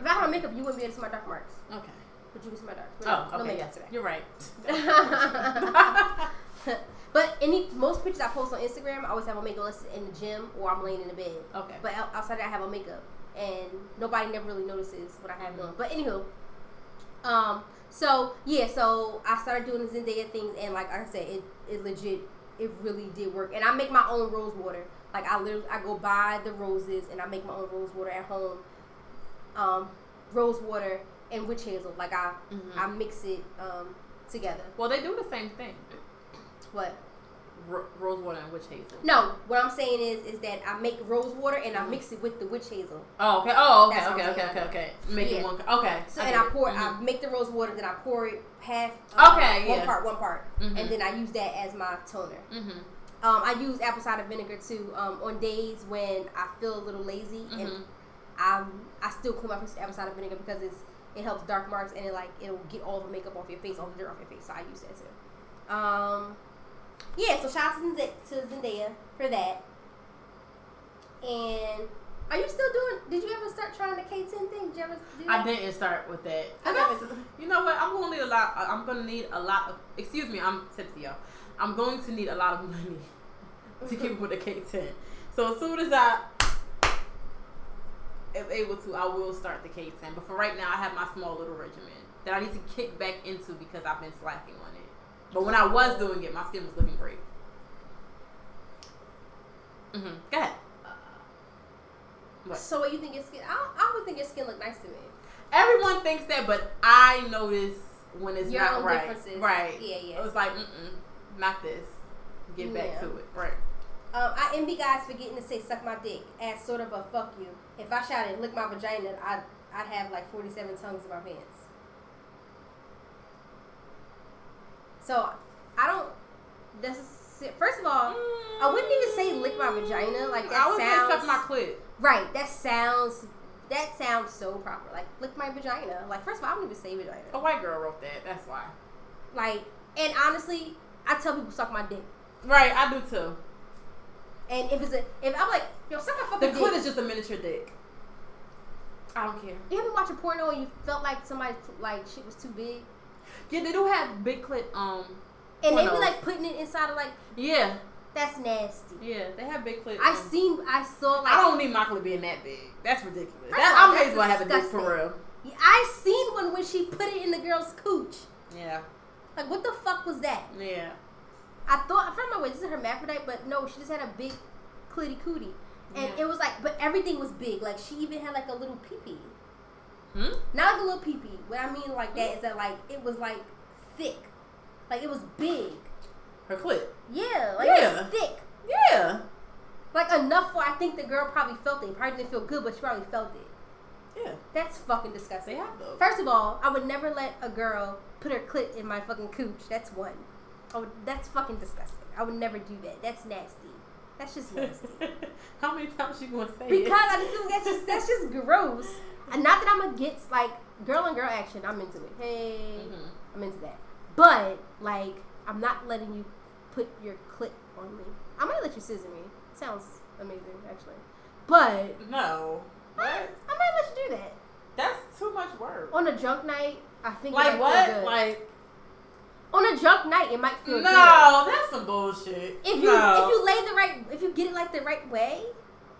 if I had my makeup, you wouldn't be able to see my dark marks. Okay. But you can see my dark marks. Oh, no, okay. No makeup today. You're right. But most pictures I post on Instagram, I always have my makeup unless it's in the gym or I'm laying in the bed. Okay. But outside that, I have my makeup. And nobody never really notices what I have done. But anywho. So I started doing the Zendaya things. And like I said, it legit... It really did work. And I make my own rose water. Like, I go buy the roses, and I make my own rose water at home. Rose water and witch hazel. Like, I mix it together. Well, they do the same thing. What? Rose water and witch hazel. No, what I'm saying is that I make rose water, and I mix it with the witch hazel. Oh, okay. Okay. Make it one. Okay. So, and I make the rose water, then I pour it. Half, one part, and then I use that as my toner. I use apple cider vinegar too on days when I feel a little lazy, and I still clean my face with apple cider vinegar because it helps dark marks and it'll get all the makeup off your face, all the dirt off your face. So I use that too. So shout out to Zendaya for that. And. Are you still did you ever start trying the K10 thing? Did you ever do that? I didn't start with that. You know what? I'm going to need a lot of, I'm tipsy, y'all. I'm going to need a lot of money to keep with the K10. So as soon as I am able to, I will start the K10. But for right now, I have my small little regimen that I need to kick back into because I've been slacking on it. But when I was doing it, my skin was looking great. Go ahead. What? So what you think your skin? I would think your skin looked nice to me. Everyone thinks that, but I notice when it's your not right. Right. Yeah. It was like, not this. Get back to it. Right. I envy guys for getting to say "suck my dick" as sort of a "fuck you." If I shouted "lick my vagina," I'd have like 47 tongues in my pants. So I don't. First of all, I wouldn't even say "lick my vagina" like that. I would say "suck my clit." Right, that sounds so proper. Like, lick my vagina. Like, first of all, I don't even say vagina. A white girl wrote that. That's why. Like, and honestly, I tell people suck my dick. Right, I do too. And if I'm like, yo, suck my fucking dick. The clit is just a miniature dick. I don't care. You ever watch a porno and you felt like somebody like shit was too big? Yeah, they do have big clit. And pornos. They be like putting it inside of like. Yeah. That's nasty. Yeah, they have big clips. I saw like. I don't need my clip being that big. That's ridiculous. I may as well have a dick for real. Yeah, I seen one when she put it in the girl's cooch. Yeah. Like, what the fuck was that? Yeah. This is hermaphrodite, but no, she just had a big clitty cootie. And it was like, but everything was big. Like, she even had like a little peepee. Not like a little peepee. What I mean like that is that like, it was like thick. Like, it was big. Her clit. Yeah, like it's thick. Yeah. Like enough for I think the girl probably felt it. Probably didn't feel good, but she probably felt it. Yeah. That's fucking disgusting. They have those. First of all, I would never let a girl put her clit in my fucking cooch. That's one. That's fucking disgusting. I would never do that. That's nasty. That's just nasty. How many times you gonna say it? Because I just feel that's just gross. And not that I'm against like girl on girl action. I'm into it. Hey, I'm into that. But like I'm not letting you. Put your clit on me. I might let you scissor me. Sounds amazing, actually. But no, what? I might let you do that. That's too much work. On a junk night, I think. Like it might what? Feel good. Like on a junk night, it might feel good. No, that's some bullshit. If you get it like the right way,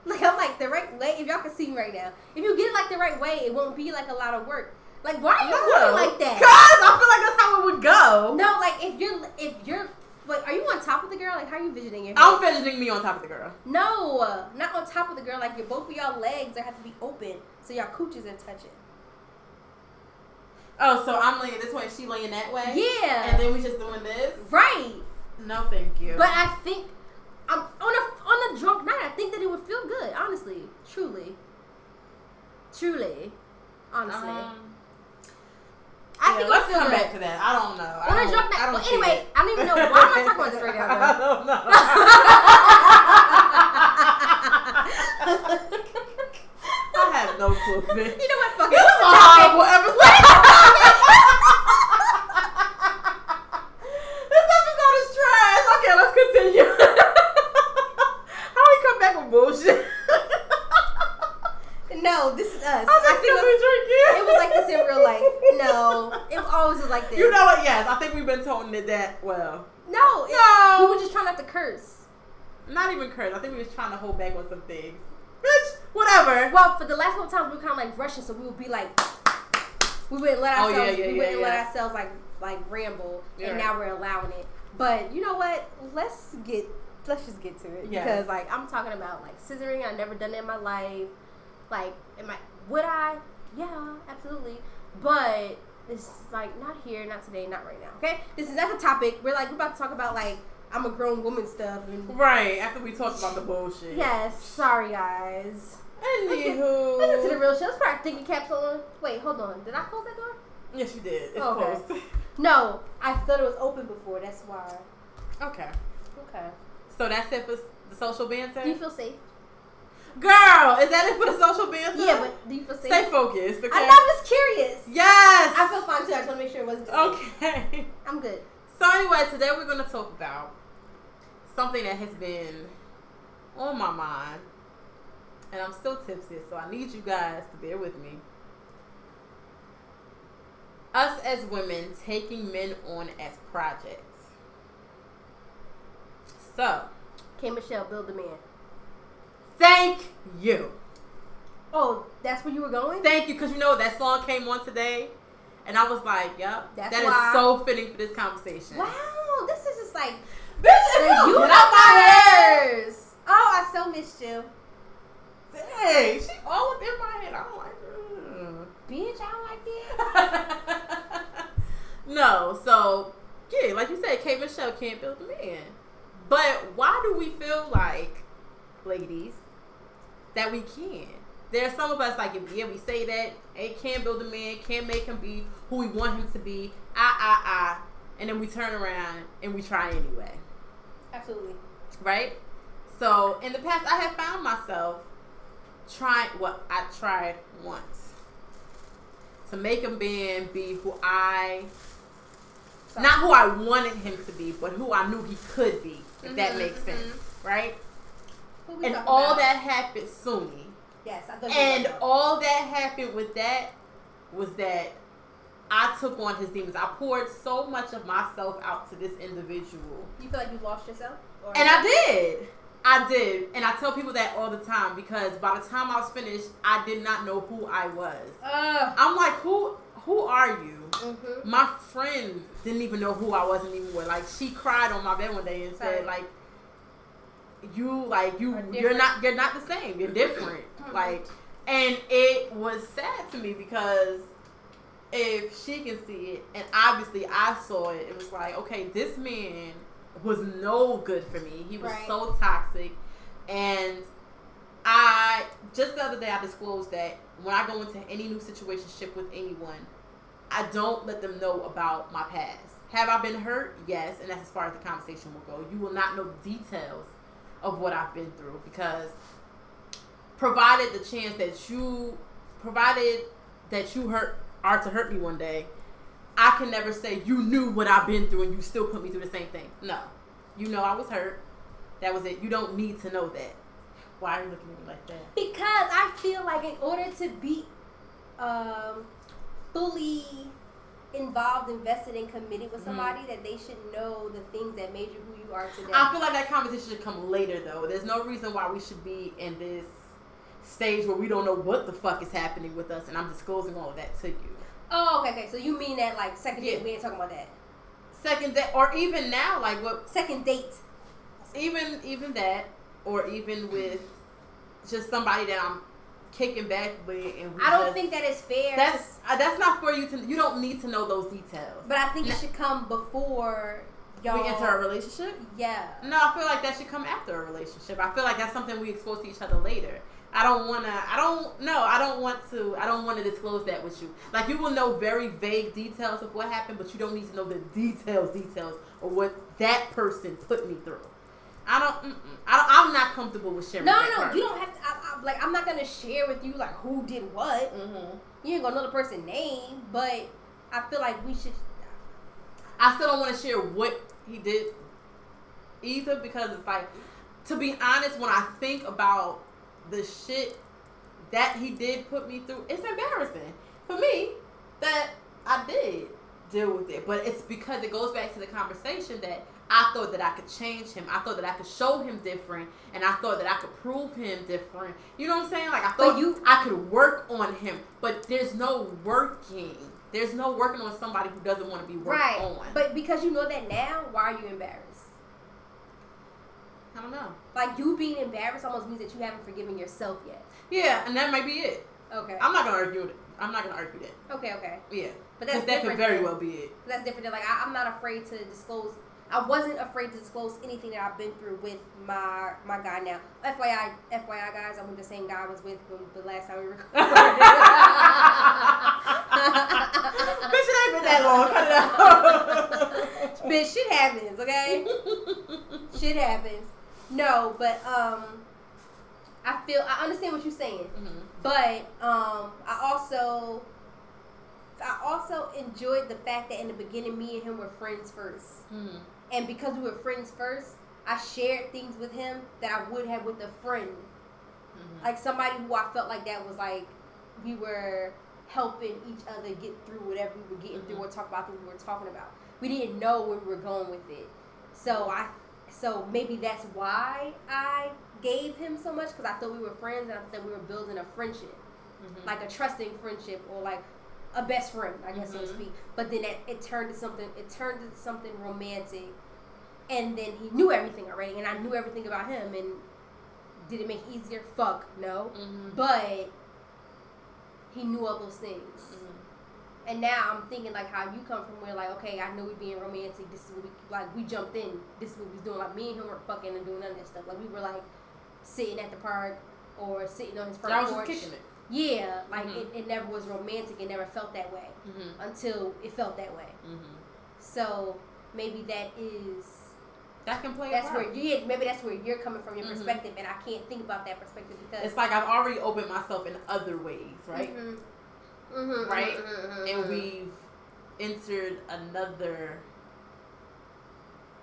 like I'm like the right way. If y'all can see me right now, if you get it like the right way, it won't be like a lot of work. Like, why are you going like that? Cause I feel like that's how it would go. No, like if you're like, are you on top of the girl? Like, how are you visioning it? I'm visioning me on top of the girl. No, not on top of the girl. Like, you're both of y'all legs that have to be open so y'all cooches are touching. Oh, so I'm laying this way, she laying that way? Yeah. And then we just doing this? Right. No, thank you. But I think on a drunk night, I think that it would feel good. Honestly, truly, honestly. I think let's come back to that. I don't know. Anyway, I don't even know. Why am I talking about this right now, bro? I don't know. I have no clue, man. You know what? Fuck it. It was a horrible episode. This episode is trash. Okay, let's continue. How do we come back with bullshit? No, this is us. It was like this in real life. No, it always was like this. You know what? Yes, I think we've been told that. Well, no, we were just trying not to curse. Not even curse. I think we were trying to hold back on some things. Bitch, whatever. Well, for the last couple times we were kind of like rushing, so we would be like, we wouldn't let ourselves, let ourselves like ramble, and now we're allowing it. But you know what? Let's just get to it because like I'm talking about like scissoring. I've never done it in my life. Like, would I? Yeah, absolutely. But it's like not here, not today, not right now. Okay, this is not the topic. We're about to talk about like I'm a grown woman stuff. And right after we talked about the bullshit. Yes, sorry guys. Anywho, listen to the real show. Let's put our thinking caps on. Wait, hold on. Did I close that door? Yes, you did. It's closed. No, I thought it was open before. That's why. Okay. So that's it for the social banter. Do you feel safe? Girl, is that it for the social banter? Yeah, but do you feel safe? Stay focused, okay? I'm just curious. Yes! I feel fine too. I just want to make sure it wasn't okay. I'm good. So anyway, today we're going to talk about something that has been on my mind. And I'm still tipsy, so I need you guys to bear with me. Us as women taking men on as projects. So. K Michelle, build the man. Thank you. Oh, that's where you were going? Thank you, because you know that song came on today, and I was like, "Yep, that is so fitting for this conversation." Wow, this is just like, bitch, you got my hairs. Oh, I so missed you. Dang, she all up in my head. I'm like, bitch, I don't like it. No, so yeah, like you said, K Michelle can't build a man, but why do we feel like, ladies, that we can? There are some of us like, yeah, we say that it can build a man, can make him be who we want him to be, and then we turn around and we try anyway. Absolutely. Right? So in the past, I have found myself I tried once to make a man be who not who I wanted him to be, but who I knew he could be, if that makes sense. Right? And all that happened, Sumi. Yes, I thought. And all that happened with that was that I took on his demons. I poured so much of myself out to this individual. You feel like you lost yourself? And I did. And I tell people that all the time because by the time I was finished, I did not know who I was. I'm like, who are you? Mm-hmm. My friend didn't even know who I was anymore. Like, she cried on my bed one day and said, like, you're not the same. You're different. Like, and it was sad to me because if she can see it, and obviously I saw it, it was like, okay, this man was no good for me. He was so toxic. And I just the other day I disclosed that when I go into any new situationship with anyone, I don't let them know about my past. Have I been hurt? Yes, and that's as far as the conversation will go. You will not know details of what I've been through, because provided that you are to hurt me one day, I can never say you knew what I've been through and you still put me through the same thing. No, you know I was hurt. That was it. You don't need to know that. Why are you looking at me like that? Because I feel like in order to be fully involved, invested, and committed with somebody, that they should know the things that made you who you are today. I feel like that conversation should come later, though. There's no reason why we should be in this stage where we don't know what the fuck is happening with us, and I'm disclosing all of that to you. Oh, okay, okay. So you mean that like second date? We ain't talking about that. Second date, or even now, like what? Second date. Even that, or even with just somebody that I'm kicking back with, and we I don't think that is fair. That's not for you to. You don't need to know those details. But I think it should come before. Y'all. We enter a relationship? Yeah. No, I feel like that should come after a relationship. I feel like that's something we expose to each other later. I don't want to disclose that with you. Like, you will know very vague details of what happened, but you don't need to know the details of what that person put me through. I'm not comfortable with sharing. No, you don't have to. I I'm not going to share with you, like, who did what. Mm-hmm. You ain't going to know the person's name, but I feel like we should. I still don't want to share what he did either, because it's like, to be honest, when I think about the shit that he did put me through, it's embarrassing for me that I did deal with it. But it's because it goes back to the conversation that I thought that I could change him. I thought that I could show him different, and I thought that I could prove him different. You know what I'm saying? Like, I thought I could work on him, but there's no working. There's no working on somebody who doesn't want to be worked on. Right, but because you know that now, why are you embarrassed? I don't know. Like, you being embarrassed almost means that you haven't forgiven yourself yet. Yeah, and that might be it. Okay. I'm not gonna argue that. Okay. Yeah, but that could very well be it. That's different than, like, I'm not afraid to disclose. I wasn't afraid to disclose anything that I've been through with my guy now. FYI, guys, I'm with the same guy I was with when the last time we recorded. Bitch, it ain't been that long. Cut it out. Bitch, shit happens, okay? Shit happens. No, but I understand what you're saying. Mm-hmm. But I also enjoyed the fact that in the beginning, me and him were friends first. Mm-hmm. And because we were friends first, I shared things with him that I would have with a friend. Mm-hmm. Like, somebody who I felt like that was like, we were helping each other get through whatever we were getting mm-hmm. through, or talk about things we were talking about. We didn't know where we were going with it. So maybe that's why I gave him so much, because I thought we were friends, and I thought we were building a friendship. Mm-hmm. Like a trusting friendship, or like a best friend, I guess, so to speak. But then it turned into something romantic, and then he knew everything already, and I knew everything about him. And did it make it easier? Fuck no. Mm-hmm. But he knew all those things. Mm-hmm. And now I'm thinking, like, how you come from where, like, okay, I know we being romantic, this is what we, like, we jumped in, this is what we was doing. Like, me and him weren't fucking and doing none of that stuff. Like, we were like sitting at the park or sitting on his front porch. I was just kicking it. Yeah, like, mm-hmm. it never was romantic. It never felt that way mm-hmm. until it felt that way. Mm-hmm. So maybe that's where you're coming from, your mm-hmm. perspective, and I can't think about that perspective because it's like I've already opened myself in other ways, right? Mm-hmm. Mm-hmm. Right, mm-hmm. And we've entered another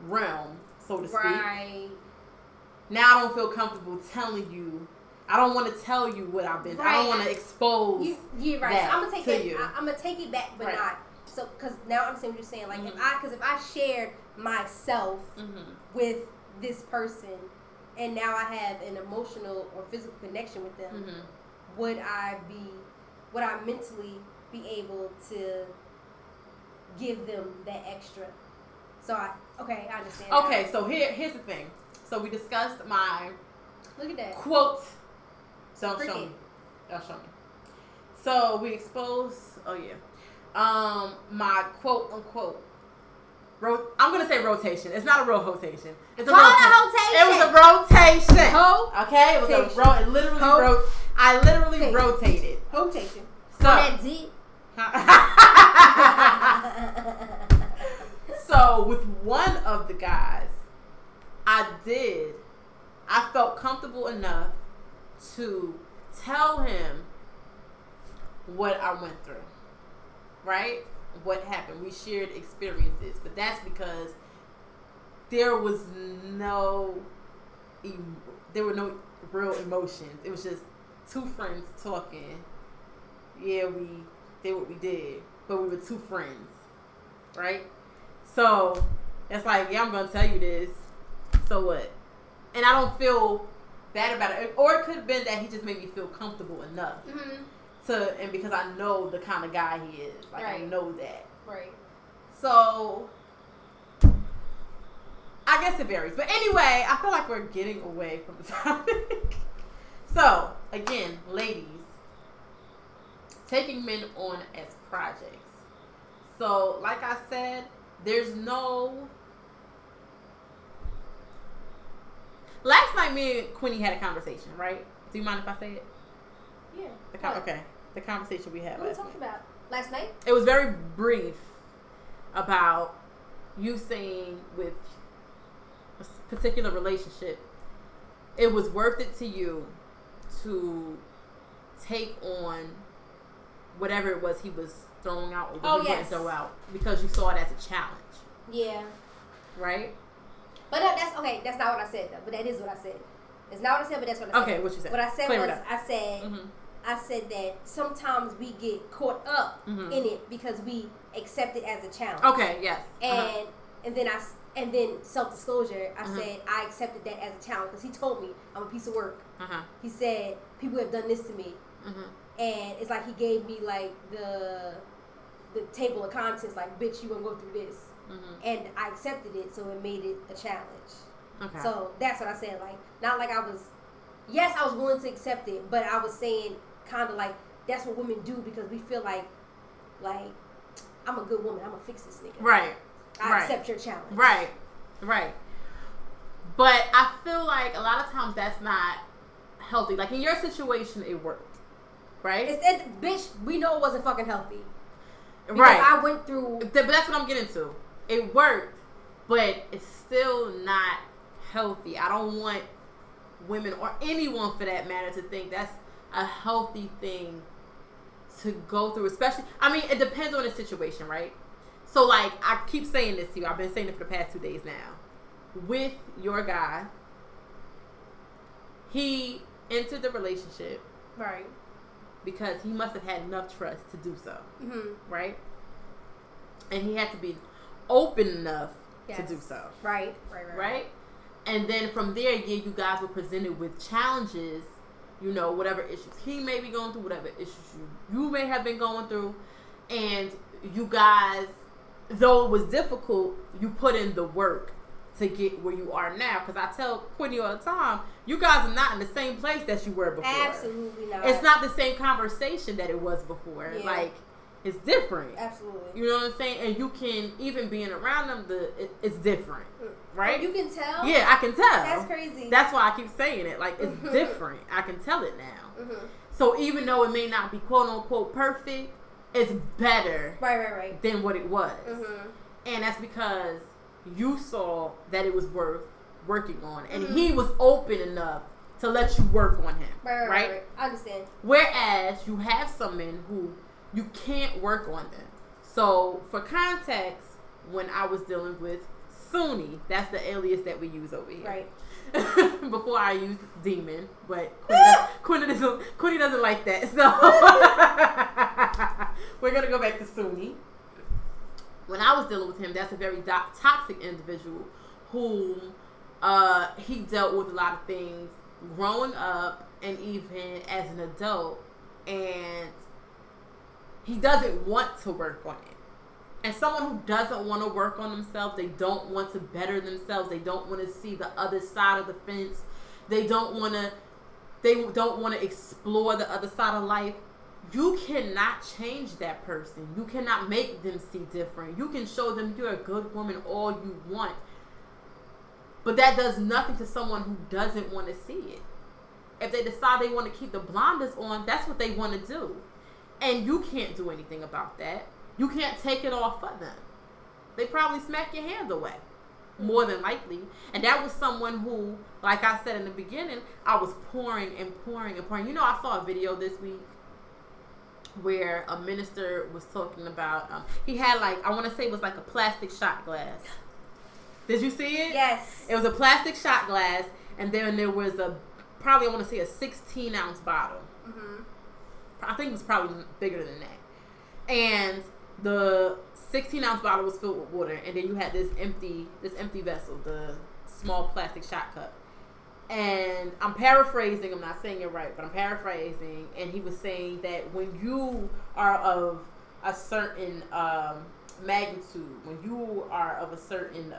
realm, so to speak. Right. Now I don't feel comfortable telling you. I don't want to tell you what I've been. Right. I don't want to expose. You're right. That so I'm gonna take it back, but right. not. So, because now I understand what you're saying. Like, mm-hmm. if I shared myself mm-hmm. with this person, and now I have an emotional or physical connection with them, mm-hmm. would I mentally be able to give them that extra? So I understand. Okay, that. So here's the thing. So we discussed my. Look at that quote. So Don't show me. So we expose. Oh yeah. My quote unquote. I'm gonna say rotation. It's not a real rotation. It's a rotation. It was a rotation. Okay. It was rotation. It literally I literally rotated. Rotation. So that D. So with one of the guys, I felt comfortable enough to tell him what I went through, right? What happened. We shared experiences, but that's because there were no real emotions. It was just two friends talking. Yeah, we did what we did, but we were two friends, right? So it's like, yeah, I'm gonna tell you this. So what? And I don't feel bad about it, or it could have been that he just made me feel comfortable enough mm-hmm. to, and because I know the kind of guy he is. Like, right. I know that. Right. So, I guess it varies. But anyway, I feel like we're getting away from the topic. So, again, ladies, taking men on as projects. So, like I said, there's no... Last night, me and Quinny had a conversation, right? Do you mind if I say it? Yeah. The conversation we had last night. What were we talking about? Last night? It was very brief about you saying with a particular relationship, it was worth it to you to take on whatever it was he was throwing out or wouldn't throw out because you saw it as a challenge. Yeah. Right? But that's okay. That's not what I said, though. But that is what I said. It's not what I said, but that's what I said. Okay, what you said. What I said I said that sometimes we get caught up in it because we accept it as a challenge. Okay, yes. And then self-disclosure, I said I accepted that as a challenge because he told me I'm a piece of work. He said people have done this to me, and it's like he gave me like the table of contents, like, bitch, you gonna go through this. And I accepted it, so it made it a challenge. Okay. So that's what I said. Like, not like I was. Yes, I was willing to accept it, but I was saying kind of like that's what women do because we feel like I'm a good woman. I'm gonna fix this nigga. Right. I accept your challenge. Right. Right. But I feel like a lot of times that's not healthy. Like in your situation, it worked. Right. Bitch, we know it wasn't fucking healthy. Because I went through. But that's what I'm getting to. It worked, but it's still not healthy. I don't want women or anyone for that matter to think that's a healthy thing to go through. Especially, I mean, it depends on the situation, right? So, like, I keep saying this to you. I've been saying it for the past 2 days now. With your guy, he entered the relationship. Right. Because he must have had enough trust to do so. Mm-hmm. Right? And he had to be open enough to do so. Right. Right? And then from there, you guys were presented with challenges, you know, whatever issues he may be going through, whatever issues you may have been going through. And you guys, though it was difficult, you put in the work to get where you are now. Because I tell Quinny all the time, you guys are not in the same place that you were before. Absolutely not. It's not the same conversation that it was before. Yeah. Like, it's different. Absolutely. You know what I'm saying? And you can, even being around them, it's different. Right? You can tell? Yeah, I can tell. That's crazy. That's why I keep saying it. Like, it's different. I can tell it now. Mm-hmm. So even though it may not be quote-unquote perfect, it's better than what it was. Mm-hmm. And that's because you saw that it was worth working on. And he was open enough to let you work on him. Right? I understand. Whereas you have some men who... you can't work on them. So, for context, when I was dealing with Suni, that's the alias that we use over here. Right. Before I used Demon, but Quinny doesn't like that. So, we're going to go back to Suni. When I was dealing with him, that's a very toxic individual who he dealt with a lot of things growing up and even as an adult. And he doesn't want to work on it. And someone who doesn't want to work on themselves, they don't want to better themselves. They don't want to see the other side of the fence. They don't want to explore the other side of life. You cannot change that person. You cannot make them see different. You can show them you're a good woman all you want. But that does nothing to someone who doesn't want to see it. If they decide they want to keep the blinders on, that's what they want to do. And you can't do anything about that. You can't take it off of them. They probably smack your hand away, more than likely. And that was someone who, like I said in the beginning, I was pouring. You know, I saw a video this week where a minister was talking about, he had like, I want to say it was like a plastic shot glass. Did you see it? Yes. It was a plastic shot glass, and then there was probably I want to say a 16-ounce bottle. Mm-hmm. I think it was probably bigger than that. And the 16-ounce bottle was filled with water. And then you had this empty vessel, the small plastic shot cup. And I'm paraphrasing, I'm not saying it right, but I'm paraphrasing. And he was saying that when you are of a certain magnitude, when you are of a certain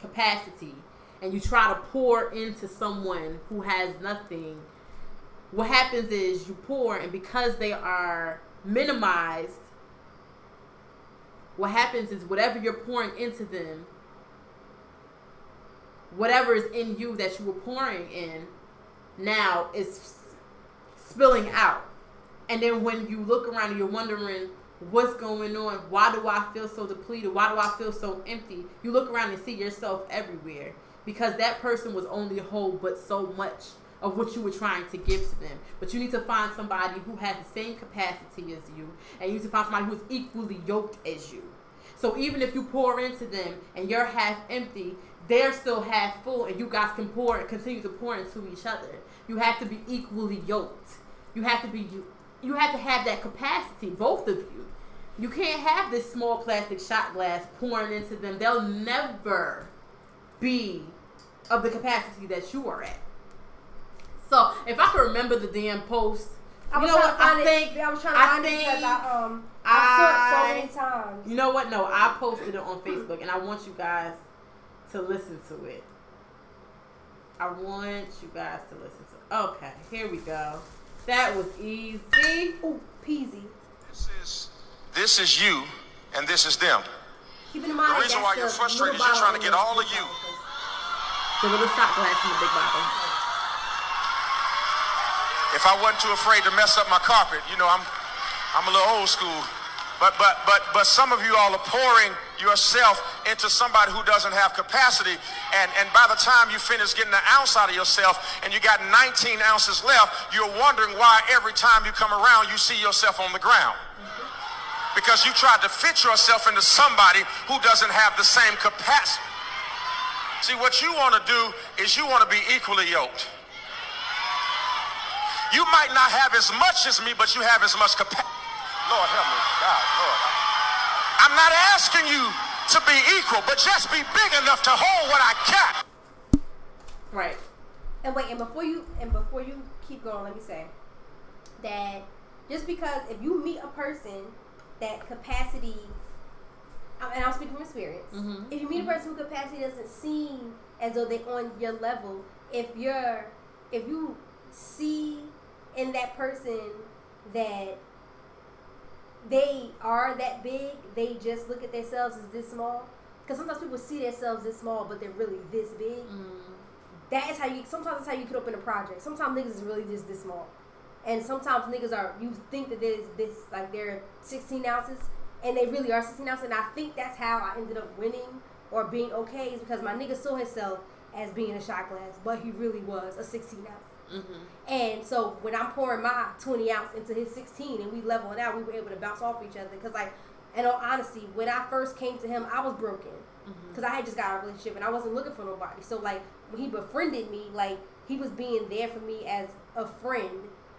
capacity, and you try to pour into someone who has nothing, what happens is you pour, and because they are minimized, what happens is whatever you're pouring into them, whatever is in you that you were pouring in now is spilling out. And then when you look around and you're wondering what's going on, why do I feel so depleted? Why do I feel so empty? You look around and see yourself everywhere because that person was only whole but so much of what you were trying to give to them. But you need to find somebody who has the same capacity as you, and you need to find somebody who's equally yoked as you. So even if you pour into them and you're half empty, they're still half full, and you guys can pour and continue to pour into each other. You have to be equally yoked. You have to have that capacity, both of you. You can't have this small plastic shot glass pouring into them. They'll never be of the capacity that you are at. So if I could remember the damn post, I was trying to find it because I searched so many times. You know what? No, I posted it on Facebook, and I want you guys to listen to it. Okay, here we go. That was easy. Ooh, peasy. This is you, and this is them. Keeping in mind the reason why you're frustrated is you're trying to get all of you. The little shot glass in the big bottle. If I wasn't too afraid to mess up my carpet, you know, I'm a little old school. But some of you all are pouring yourself into somebody who doesn't have capacity. And by the time you finish getting an ounce out of yourself and you got 19 ounces left, you're wondering why every time you come around, you see yourself on the ground. Because you tried to fit yourself into somebody who doesn't have the same capacity. See, what you want to do is you want to be equally yoked. You might not have as much as me, but you have as much capacity. Lord, help me. God, Lord. I'm not asking you to be equal, but just be big enough to hold what I got. Right. And before you keep going, let me say that just because if you meet a person that capacity, and I'll speak from experience, mm-hmm. if you meet mm-hmm. a person who capacity doesn't seem as though they're on your level, if you see in that person that they are that big, they just look at themselves as this small. Because sometimes people see themselves this small, but they're really this big. Mm. Sometimes that's how you get up in a project. Sometimes niggas is really just this small. And sometimes niggas you think that there's this, like they're 16 ounces, and they really are 16 ounces. And I think that's how I ended up winning or being okay, is because my nigga saw himself as being a shot glass, but he really was a 16 ounce. Mm-hmm. And so when I'm pouring my 20 ounce into his 16 and we leveling out, we were able to bounce off each other. Because, like, in all honesty, when I first came to him, I was broken because mm-hmm. I had just got out of a relationship and I wasn't looking for nobody. So, like, when he befriended me, like, he was being there for me as a friend.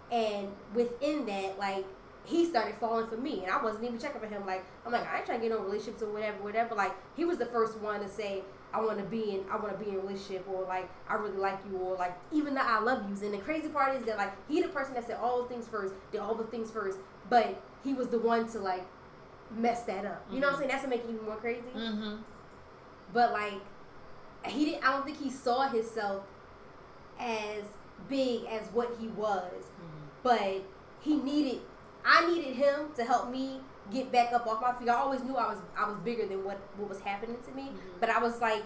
And within that, like, he started falling for me, and I wasn't even checking for him. Like, I'm like, I ain't trying to get no relationships or whatever. Like, he was the first one to say, I want to be in a relationship, or like, I really like you, or like, even the I love yous. And the crazy part is that, like, he the person that said all the things first, did all the things first, but he was the one to, like, mess that up. You mm-hmm. know what I'm saying? That's to make it even more crazy. Mm-hmm. But, like, I don't think he saw himself as big as what he was, mm-hmm. but I needed him to help me get back up off my feet. I always knew I was bigger than what was happening to me, mm-hmm. but I was like,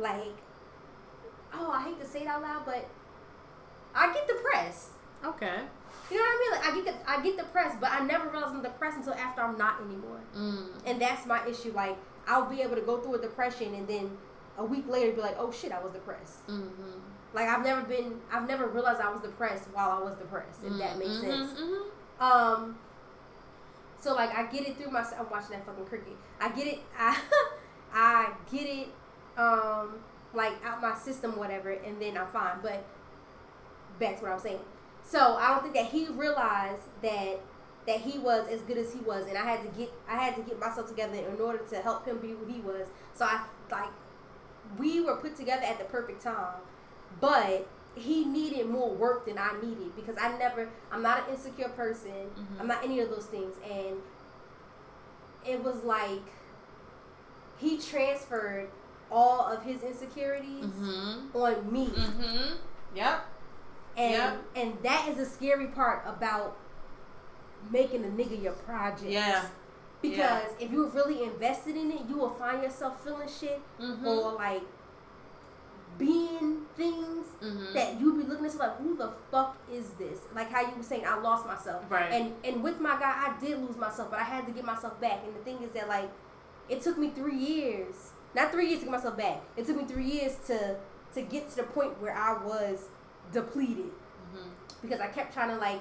oh, I hate to say it out loud, but I get depressed. Okay. You know what I mean? Like, I get depressed, but I never realize I'm depressed until after I'm not anymore. Mm. And that's my issue. Like, I'll be able to go through a depression and then a week later be like, oh shit, I was depressed. Mm-hmm. Like, I've never realized I was depressed while I was depressed, if mm-hmm. that makes sense. Mm-hmm. So, like, I get it through myself. I'm watching that fucking cricket. I get it. I get it, like, out my system, whatever, and then I'm fine. But back to what I'm saying. So, I don't think that he realized that he was as good as he was, and I had to get myself together in order to help him be who he was. So, we were put together at the perfect time. But he needed more work than I needed because I'm not an insecure person. Mm-hmm. I'm not any of those things. And it was like he transferred all of his insecurities mm-hmm. on me. Mm-hmm. Yep. And that is the scary part about making a nigga your project. Yeah. Because if you're really invested in it, you will find yourself feeling shit mm-hmm. or like being things mm-hmm. that you be looking at like, who the fuck is this? Like how you were saying, I lost myself. Right. And with my guy, I did lose myself, but I had to get myself back. And the thing is that like, it took me 3 years. Not 3 years to get myself back. It took me 3 years to get to the point where I was depleted mm-hmm. because I kept trying to like,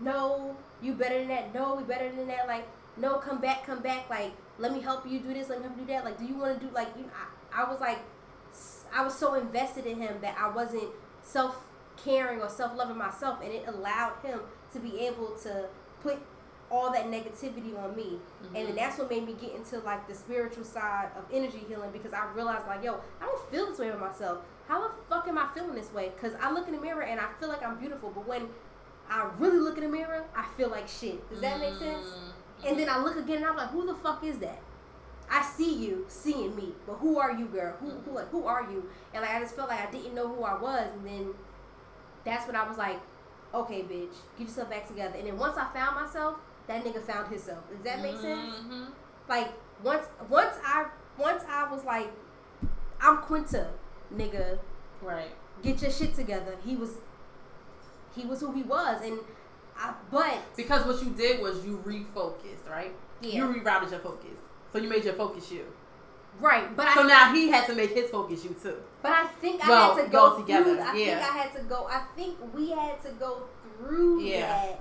no, you better than that. No, we better than that. Like, no, come back. Like, let me help you do this. Let me help you do that. Like, do you want to do like? You know, I was so invested in him that I wasn't self-caring or self-loving myself, and it allowed him to be able to put all that negativity on me. Mm-hmm. And then that's what made me get into like the spiritual side of energy healing, because I realized like, yo, I don't feel this way about myself. How the fuck am I feeling this way? Because I look in the mirror and I feel like I'm beautiful, but when I really look in the mirror, I feel like shit. Does that make sense? And then I look again and I'm like, who the fuck is that? I see you seeing me, but who are you, girl? Who are you? And like I just felt like I didn't know who I was, and then that's when I was like, okay, bitch, get yourself back together. And then once I found myself, that nigga found himself. Does that make sense? Like once I was like, I'm Quinta, nigga. Right. Get your shit together. He was who he was, but because what you did was you refocused, right? Yeah. You rerouted your focus, so you made your focus you. Right, but so now he had to make his focus you too. But I think I had to go together. I think we had to go through that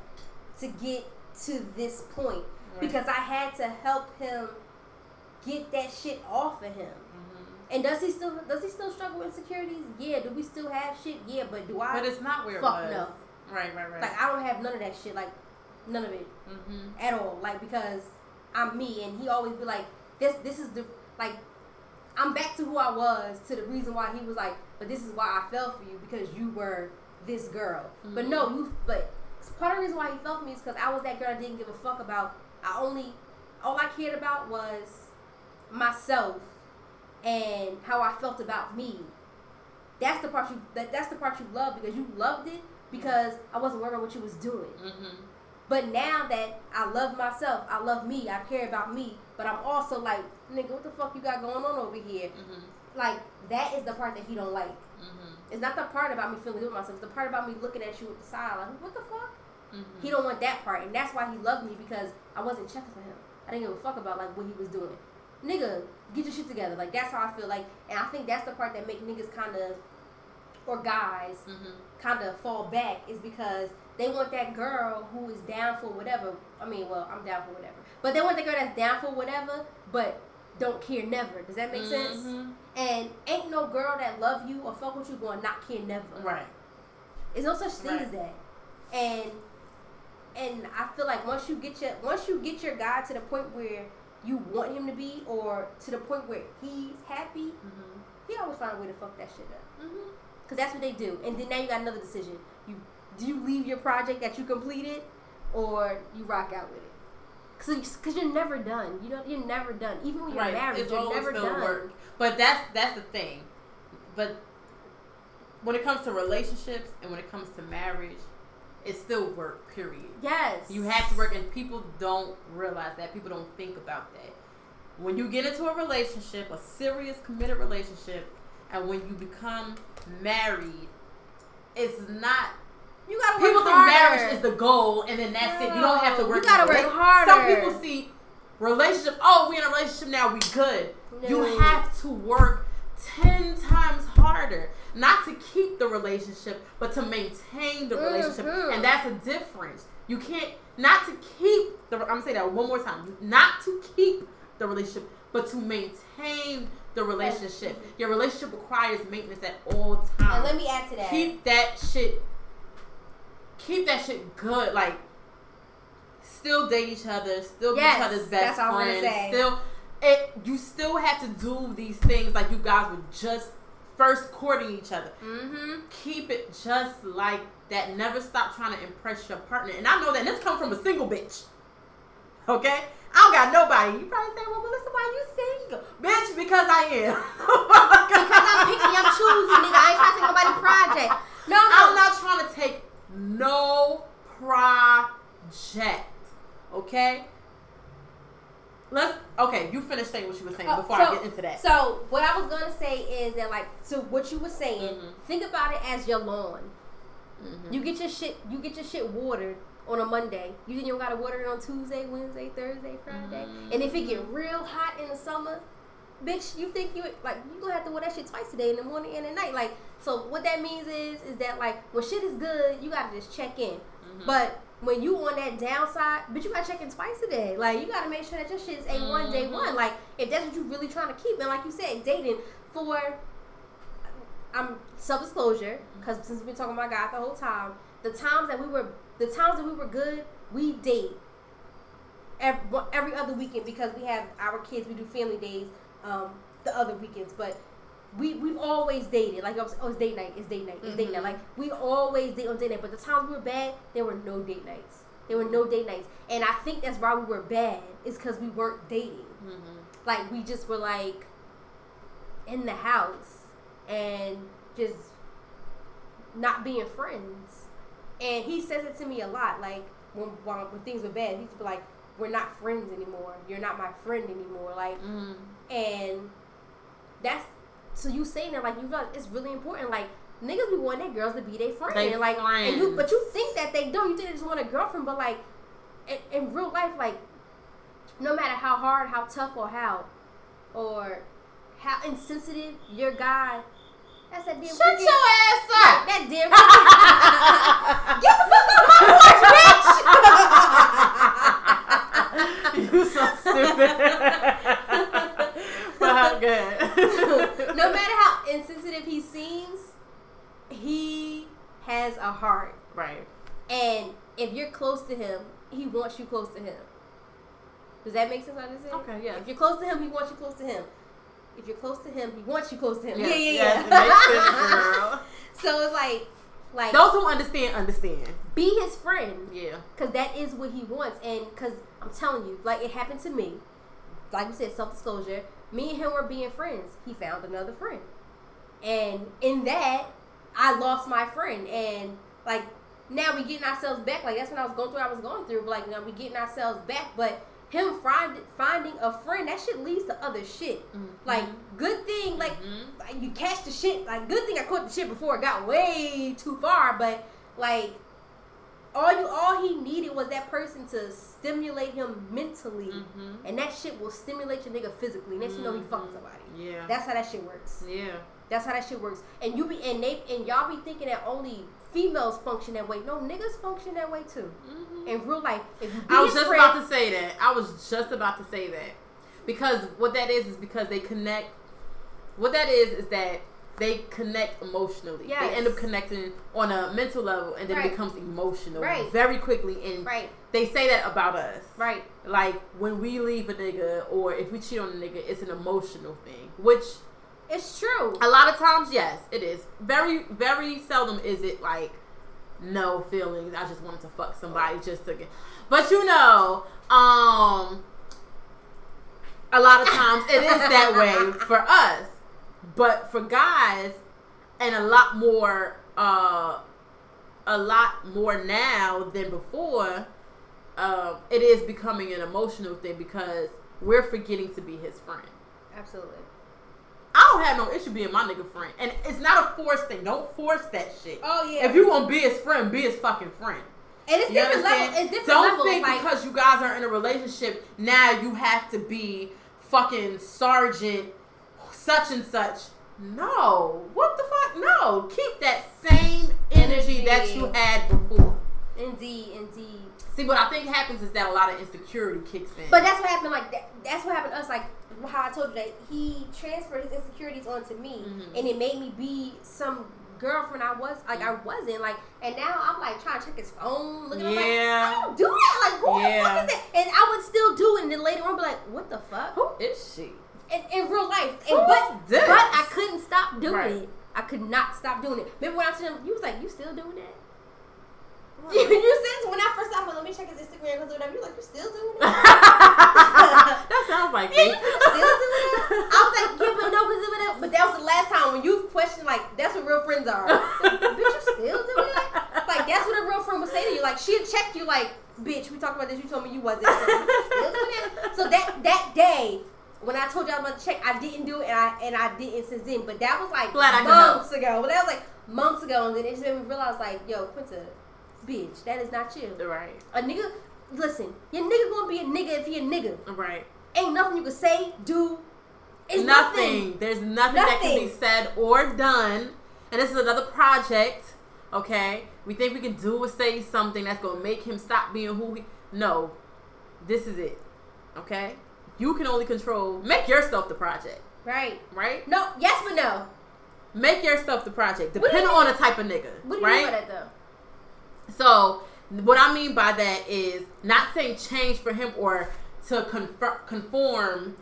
to get to this point, right? Because I had to help him get that shit off of him. And does he still struggle with insecurities? Yeah. Do we still have shit? Yeah. But do I? But it's not where it was. Fuck no. Right. Like I don't have none of that shit. Like none of it at all. Like because I'm me, and he always be like, this is the like I'm back to who I was, to the reason why he was like, but this is why I fell for you because you were this girl. Mm-hmm. But no, but part of the reason why he fell for me is because I was that girl I didn't give a fuck about. All I cared about was myself. And how I felt about me. That's the part you love, because you loved it because I wasn't worried about what you was doing. Mm-hmm. But now that I love myself, I love me, I care about me, but I'm also like, nigga, what the fuck you got going on over here? Mm-hmm. Like, that is the part that he don't like. Mm-hmm. It's not the part about me feeling good with myself. It's the part about me looking at you with the side, like, what the fuck? Mm-hmm. He don't want that part, and that's why he loved me, because I wasn't checking for him. I didn't give a fuck about, like, what he was doing. Nigga, get your shit together. Like, that's how I feel. Like, and I think that's the part that make niggas kind of, or guys, kind of fall back, is because they want that girl who is down for whatever. I mean, well, I'm down for whatever. But they want the girl that's down for whatever, but don't care never. Does that make sense? And ain't no girl that love you or fuck with you going not care never. Right. There's no such thing as that. And I feel like once you get your guy to the point where you want him to be, or to the point where he's happy, he always find a way to fuck that shit up. Because that's what they do. And then now you got another decision. Do you leave your project that you completed, or you rock out with it? Because you're never done. You know, you're never done. Even when you're married, it's you're never done. Work. But that's the thing. But when it comes to relationships and when it comes to marriage, it's still work, period. Yes. You have to work, and people don't realize that. People don't think about that. When you get into a relationship, a serious, committed relationship, and when you become married, it's not... You gotta work harder. People think marriage is the goal, and then that's it. You don't have to work harder. You gotta work harder. Some people see relationship, oh, we in a relationship now, we good. No. You have to work 10 times harder. Not to keep the relationship, but to maintain the relationship. And that's a difference. You can't, not to keep the, I'm going to say that one more time. Not to keep the relationship, but to maintain the relationship. Your relationship requires maintenance at all times. And let me add to that. Keep that shit good. Like, still date each other. Still be each other's best friends. Still, you still have to do these things like you guys were just first courting each other. Mm-hmm. Keep it just like that. Never stop trying to impress your partner. And I know that this comes from a single bitch. Okay? I don't got nobody. You probably say, well, Melissa, why you single? Bitch, because I am. Because I'm picky, I'm choosing, nigga. I ain't trying to take nobody's project. No, I'm not trying to take no project. Okay? You finish saying what you were saying before I get into that. So, what I was going to say is that, so what you were saying, mm-hmm. think about it as your lawn. Mm-hmm. You get your shit watered on a Monday. You don't got to water it on Tuesday, Wednesday, Thursday, Friday. Mm-hmm. And if it get real hot in the summer, bitch, you think you going to have to water that shit twice a day, in the morning and at night. So what that means is that, when shit is good, you got to just check in. Mm-hmm. But when you on that downside, bitch, you got to check in twice a day. You got to make sure that your shit is A1, mm-hmm. day one. If that's what you really trying to keep. And like you said, dating for... I'm self-disclosure, because since we've been talking about God the whole time, the times that we were good, we date every other weekend, because we have our kids, we do family days the other weekends, but we've always dated. It's date night, it's date night, it's mm-hmm. date night. We always date on date night, but the times we were bad, there were no date nights. And I think that's why we were bad, is because we weren't dating. Mm-hmm. We just were in the house. And just not being friends. And he says it to me a lot. When things were bad, he used to be like, we're not friends anymore. You're not my friend anymore. Mm-hmm. And that's, so you saying that, you realize it's really important. Niggas be wanting their girls to be their friend. Friends. And but you think that they don't. You think they just want a girlfriend. But, in real life, no matter how hard, how tough, or how insensitive your guy. That's that damn. Shut your ass up! That damn. Get the fuck out of my porch, bitch! You so stupid. But how good. No matter how insensitive he seems, he has a heart. Right. And if you're close to him, he wants you close to him. Does that make sense? What I'm saying? Okay. Yeah. If you're close to him, he wants you close to him. If you're close to him, he wants you close to him. Yes, it makes sense, girl. So it's like those who understand. Be his friend. Yeah. Because that is what he wants. And because I'm telling you, it happened to me. Like you said, self-disclosure. Me and him were being friends. He found another friend. And in that, I lost my friend. And now we getting ourselves back. That's when I was going through. But now we getting ourselves back. But him finding a friend, that shit leads to other shit. Mm-hmm. Good thing, mm-hmm. you catch the shit. Good thing I caught the shit before it got way too far. But, all he needed was that person to stimulate him mentally. Mm-hmm. And that shit will stimulate your nigga physically. Next mm-hmm. you know, he fucking somebody. Yeah. That's how that shit works. Yeah. That's how that shit works. And y'all be thinking that only females function that way. No, niggas function that way too. Mm-hmm. In real life, if you be I was just about to say that, because what that is because they connect. What that is that they connect emotionally. Yes. They end up connecting on a mental level, and then right. becomes emotional right. very quickly. And right. they say that about us. Right. When we leave a nigga, or if we cheat on a nigga, it's an emotional thing, which. It's true. A lot of times, yes, it is. Very, very seldom is it no feelings. I just wanted to fuck somebody just to get. But a lot of times it is that way for us. But for guys, and a lot more now than before, it is becoming an emotional thing, because we're forgetting to be his friend. Absolutely. I don't have no issue being my nigga friend. And it's not a forced thing. Don't force that shit. Oh, yeah. If you want to be his friend, be his fucking friend. And it's different levels. It's different levels. Don't think because you guys are in a relationship, now you have to be fucking Sergeant such and such. No. What the fuck? No. Keep that same energy that you had before. Indeed. See, what I think happens is that a lot of insecurity kicks in. But that's what happened. That's what happened to us. How I told you that he transferred his insecurities onto me, mm-hmm. and it made me be some girlfriend I wasn't. And now I'm trying to check his phone, looking. Yeah. I'm I don't do that. Who the fuck is that? And I would still do it, and then later on be what the fuck? Who is she? In real life, but I couldn't stop stop doing it. I could not stop doing it. Remember when I told him, you was like, you still doing that? You said when I first saw him, let me check his Instagram because whatever. You like, you still doing that? That sounds like me. You still doing that? I was like, yeah, but no, because that was the last time when you questioned, like, that's what real friends are. Like, bitch, you still doing that? Like, that's what a real friend would say to you. Like, she'd check you, like, bitch, we talked about this. You told me you wasn't. So, you still doing that? So that day. When I told y'all about the check, I didn't do it, and I didn't since then. But that was like months ago. But that was like months ago, and then it just made me realize, like, yo, Quinta, bitch, that is not you. Right. A nigga, listen, your nigga gonna be a nigga if he a nigga. Right. Ain't nothing you can say, do. It's nothing. There's nothing that can be said or done. And this is another project, okay? We think we can do or say something that's gonna make him stop being who he. No, this is it, okay? You can only control. Make yourself the project. Right. Right? No. Yes, but no. Make yourself the project. Depending on the type of nigga. What do you mean by that, though? So, what I mean by that is not saying change for him or to conform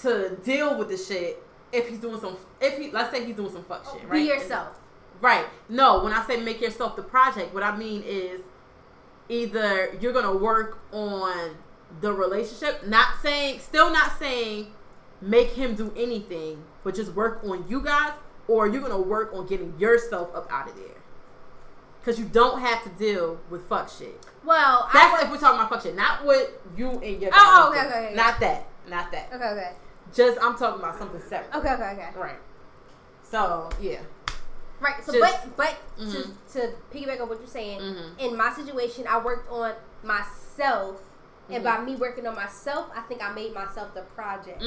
to deal with the shit if he's doing some. Let's say he's doing some fuck shit, right? Be yourself. Right. No, when I say make yourself the project, what I mean is either you're going to work on the relationship, still not saying make him do anything, but just work on you guys, or you're gonna work on getting yourself up out of there because you don't have to deal with fuck shit. Well, that's if we're talking about fuck shit, not with you and your okay. Not that. Okay. Just I'm talking about something separate. Okay. Right. So yeah. Right. So but to piggyback on what you're saying, in my situation, I worked on myself. And by me working on myself, I think I made myself the project.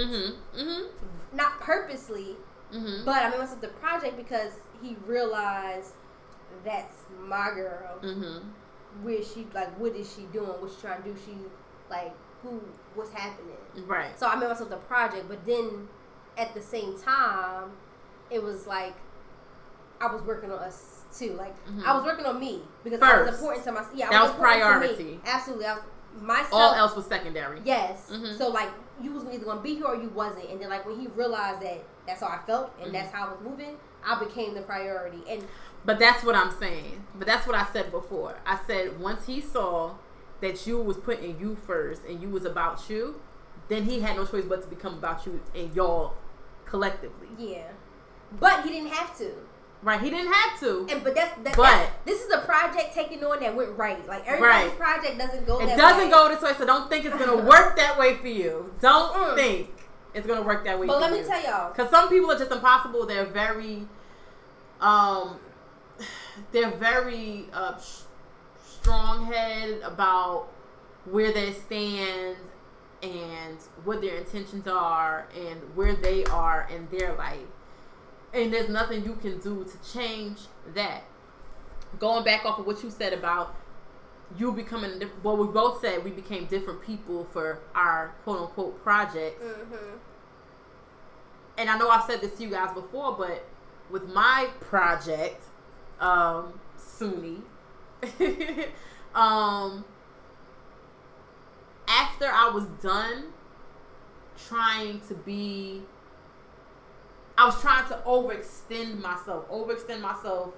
Not purposely, but I made myself the project because he realized that's my girl. Where she, like, what is she doing? What's she trying to do? She, like, what's happening? Right. So I made myself the project. But then, at the same time, it was like, I was working on us, too. Like, I was working on me. Because I was important to myself. Yeah, that was priority. Absolutely. Myself, all else was secondary. Yes. So, like, you was either going to be here or you wasn't. And then, like, when he realized that that's how I felt and that's how I was moving, I became the priority. But that's what I'm saying. But that's what I said before. I said once he saw that you was putting you first and you was about you, then he had no choice but to become about you and y'all collectively. Yeah. But he didn't have to. Right, he didn't have to. This is a project taking on that went right. Like, everybody's project doesn't go that way. It doesn't go this way, so don't think it's going to work that way for you. Don't think it's going to work that way for you. But let me tell y'all. Because some people are just impossible. They're very, strong-headed about where they stand and what their intentions are and where they are in their life. And there's nothing you can do to change that. Going back off of what you said about you becoming, well, we both said we became different people for our quote-unquote projects. And I know I've said this to you guys before, but with my project, SUNY, after I was done trying to be, I was trying to overextend myself,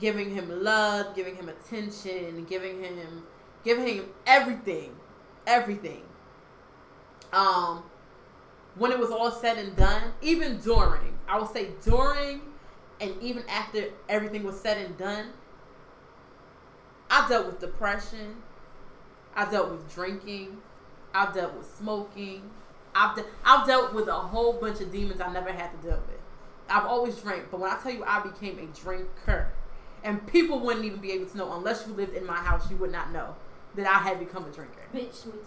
giving him love, giving him attention, giving him everything. When it was all said and done, even during, I would say during and even after everything was said and done, I dealt with depression. I dealt with drinking. I dealt with smoking. I've dealt with a whole bunch of demons I never had to deal with. I've always drank, but when I tell you I became a drinker, and people wouldn't even be able to know, unless you lived in my house, you would not know that I had become a drinker. Bitch, me too.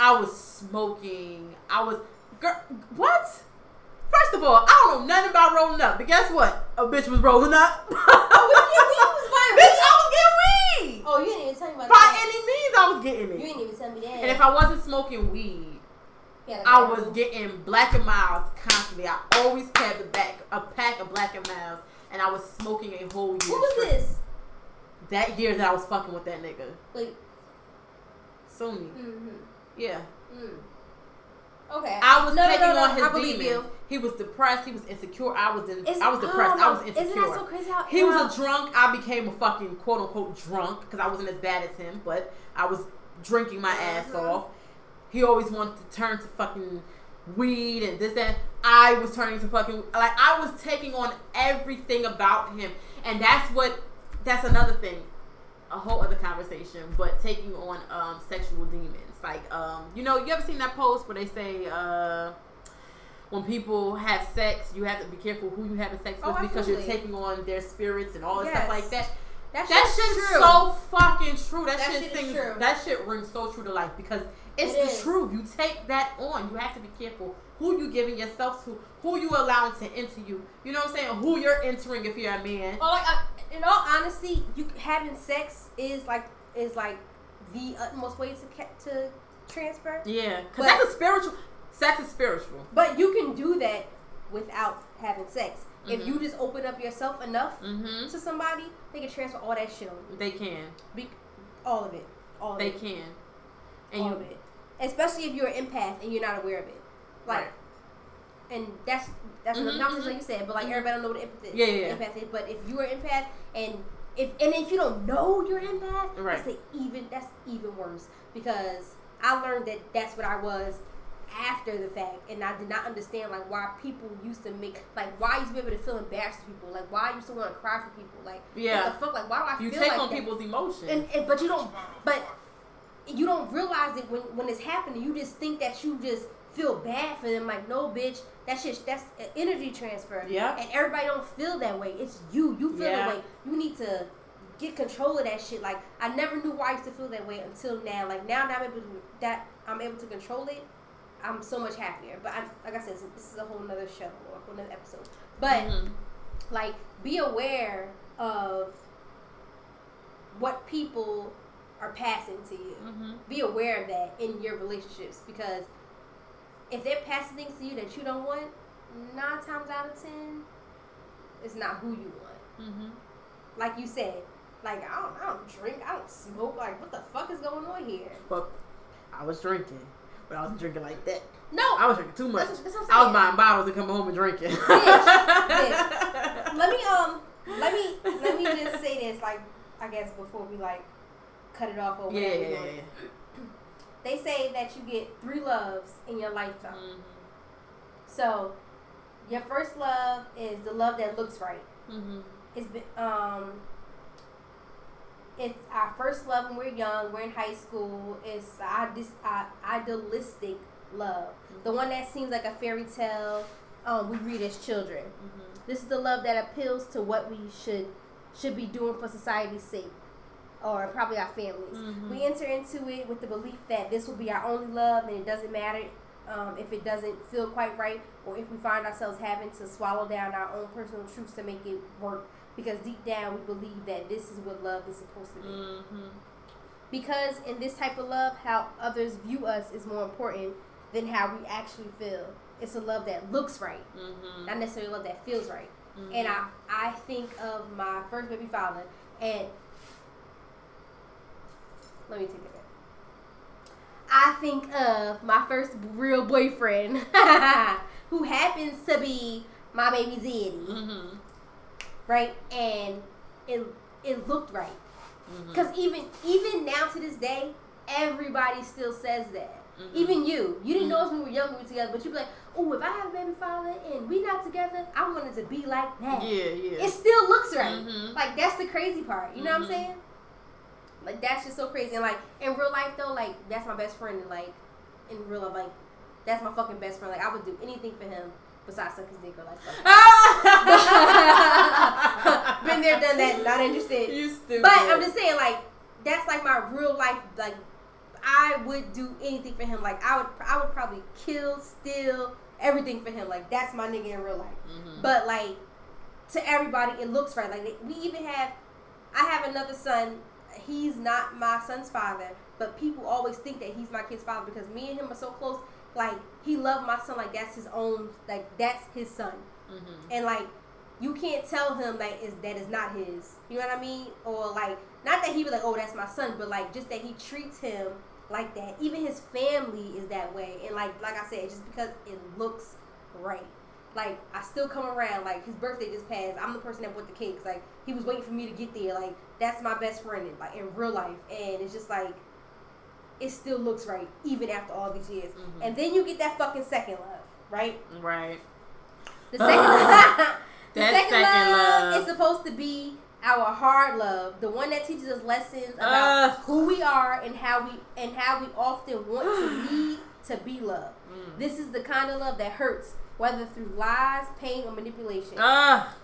I was smoking. What? First of all, I don't know nothing about rolling up, but guess what? A bitch was rolling up. I was getting weed. Oh, you didn't even tell me about that. By any means, I was getting it. You didn't even tell me that. And if I wasn't smoking weed, yeah, I was getting Black and Miles constantly. I always had a pack of Black and Miles, and I was smoking a whole year. What was this? That year that I was fucking with that nigga. Like, SUNY. Yeah. Okay. I was taking on his demon. He was depressed. He was insecure. I was depressed. I was insecure. Isn't that so crazy? He was a drunk. I became a fucking quote unquote drunk because I wasn't as bad as him, but I was drinking my ass off. He always wanted to turn to fucking weed and this that. I was turning to fucking like I was taking on everything about him, and that's another thing. A whole other conversation, but taking on sexual demons. Like, you ever seen that post where they say when people have sex, you have to be careful who you having sex with because you're taking on their spirits and all this stuff like that. That shit's so fucking true. That shit is true. That shit rings so true to life because it's the truth. You take that on. You have to be careful who you giving yourself to, who you allowing to enter you. You know what I'm saying? Who you're entering if you're a man. Well, in all honesty, having sex is like the utmost way to transfer. Yeah, because that's a spiritual. Sex is spiritual. But you can do that without having sex. Mm-hmm. If you just open up yourself enough to somebody, they can transfer all that shit on you. They can. All of it. All of they it. They can. And all you, of it. Especially if you're an empath and you're not aware of it. Like, right. And that's not just like you said, but like everybody don't know what empath is. Yeah. Empath is. But if you're an empath and if you don't know you're an empath, right. that's even worse because I learned that that's what I was after the fact, and I did not understand like why people used to why I used to be able to feel embarrassed for people, like why I used to want to cry for people, like what the fuck, like why do I feel like you take on people's emotions, but you don't realize it when it's happening. You just think that you just feel bad for them, like no bitch, that's an energy transfer. Yeah, and everybody don't feel that way. It's you feel that way. You need to get control of that shit. Like I never knew why I used to feel that way until now. Like now that I'm able to control it, I'm so much happier. But like I said, this is a whole nother show or a whole nother episode. But like, be aware of what people are passing to you. Be aware of that in your relationships because if they're passing things to you that you don't want, 9 times out of 10, it's not who you want. Like you said, like I don't drink, I don't smoke. Like what the fuck is going on here? Well, I was drinking, but I wasn't drinking like that. No, I was drinking too much. That's I was buying bottles and coming home and drinking. Bitch. Let me just say this. Like I guess before we like cut it off or whatever. Yeah. They say that you get 3 loves in your lifetime. So, your first love is the love that looks right. It's our first love when we're young. We're in high school. It's our idealistic love, the one that seems like a fairy tale. We read as children. This is the love that appeals to what we should be doing for society's sake. Or probably our families. We enter into it with the belief that this will be our only love, and it doesn't matter if it doesn't feel quite right, or if we find ourselves having to swallow down our own personal truths to make it work. Because deep down, we believe that this is what love is supposed to be. Because in this type of love, how others view us is more important than how we actually feel. It's a love that looks right, not necessarily a love that feels right. And I think of my first baby father, and let me take it back. I think of my first real boyfriend, who happens to be my baby Zaddy, right? And it looked right, because even now to this day, everybody still says that. Even you didn't know us when we were young, we were together, but you be like, oh, if I have a baby father and we not together, I wanted to be like that. Yeah. It still looks right. Like that's the crazy part. You know what I'm saying? Like, that's just so crazy. And, like, in real life, though, like, that's my best friend. And, like, in real life, like, that's my fucking best friend. Like, I would do anything for him besides suck his dick or, like, fuck him. Been there, done that, not interested. You stupid. But I'm just saying, like, that's, like, my real life, like, I would do anything for him. Like, I would probably kill, steal, everything for him. Like, that's my nigga in real life. But, like, to everybody, it looks right. Like, we even have, I have another son. He's not my son's father, but people always think that he's my kid's father because me and him are so close. Like, he loved my son like that's his own, like, that's his son. And, like, you can't tell him like that is not his. You know what I mean? Or, like, not that he be like, oh, that's my son, but, like, just that he treats him like that. Even his family is that way. And like I said, just because it looks right. Like, I still come around. Like, his birthday just passed. I'm the person that bought the cakes. Like, he was waiting for me to get there. Like, that's my best friend in real life. And it's just like, it still looks right, even after all these years. Mm-hmm. And then you get that fucking second love, right? Right. The second love. The second love is supposed to be our hard love, the one that teaches us lessons about who we are and how we often want to need to be loved. Mm. This is the kind of love that hurts, whether through lies, pain, or manipulation.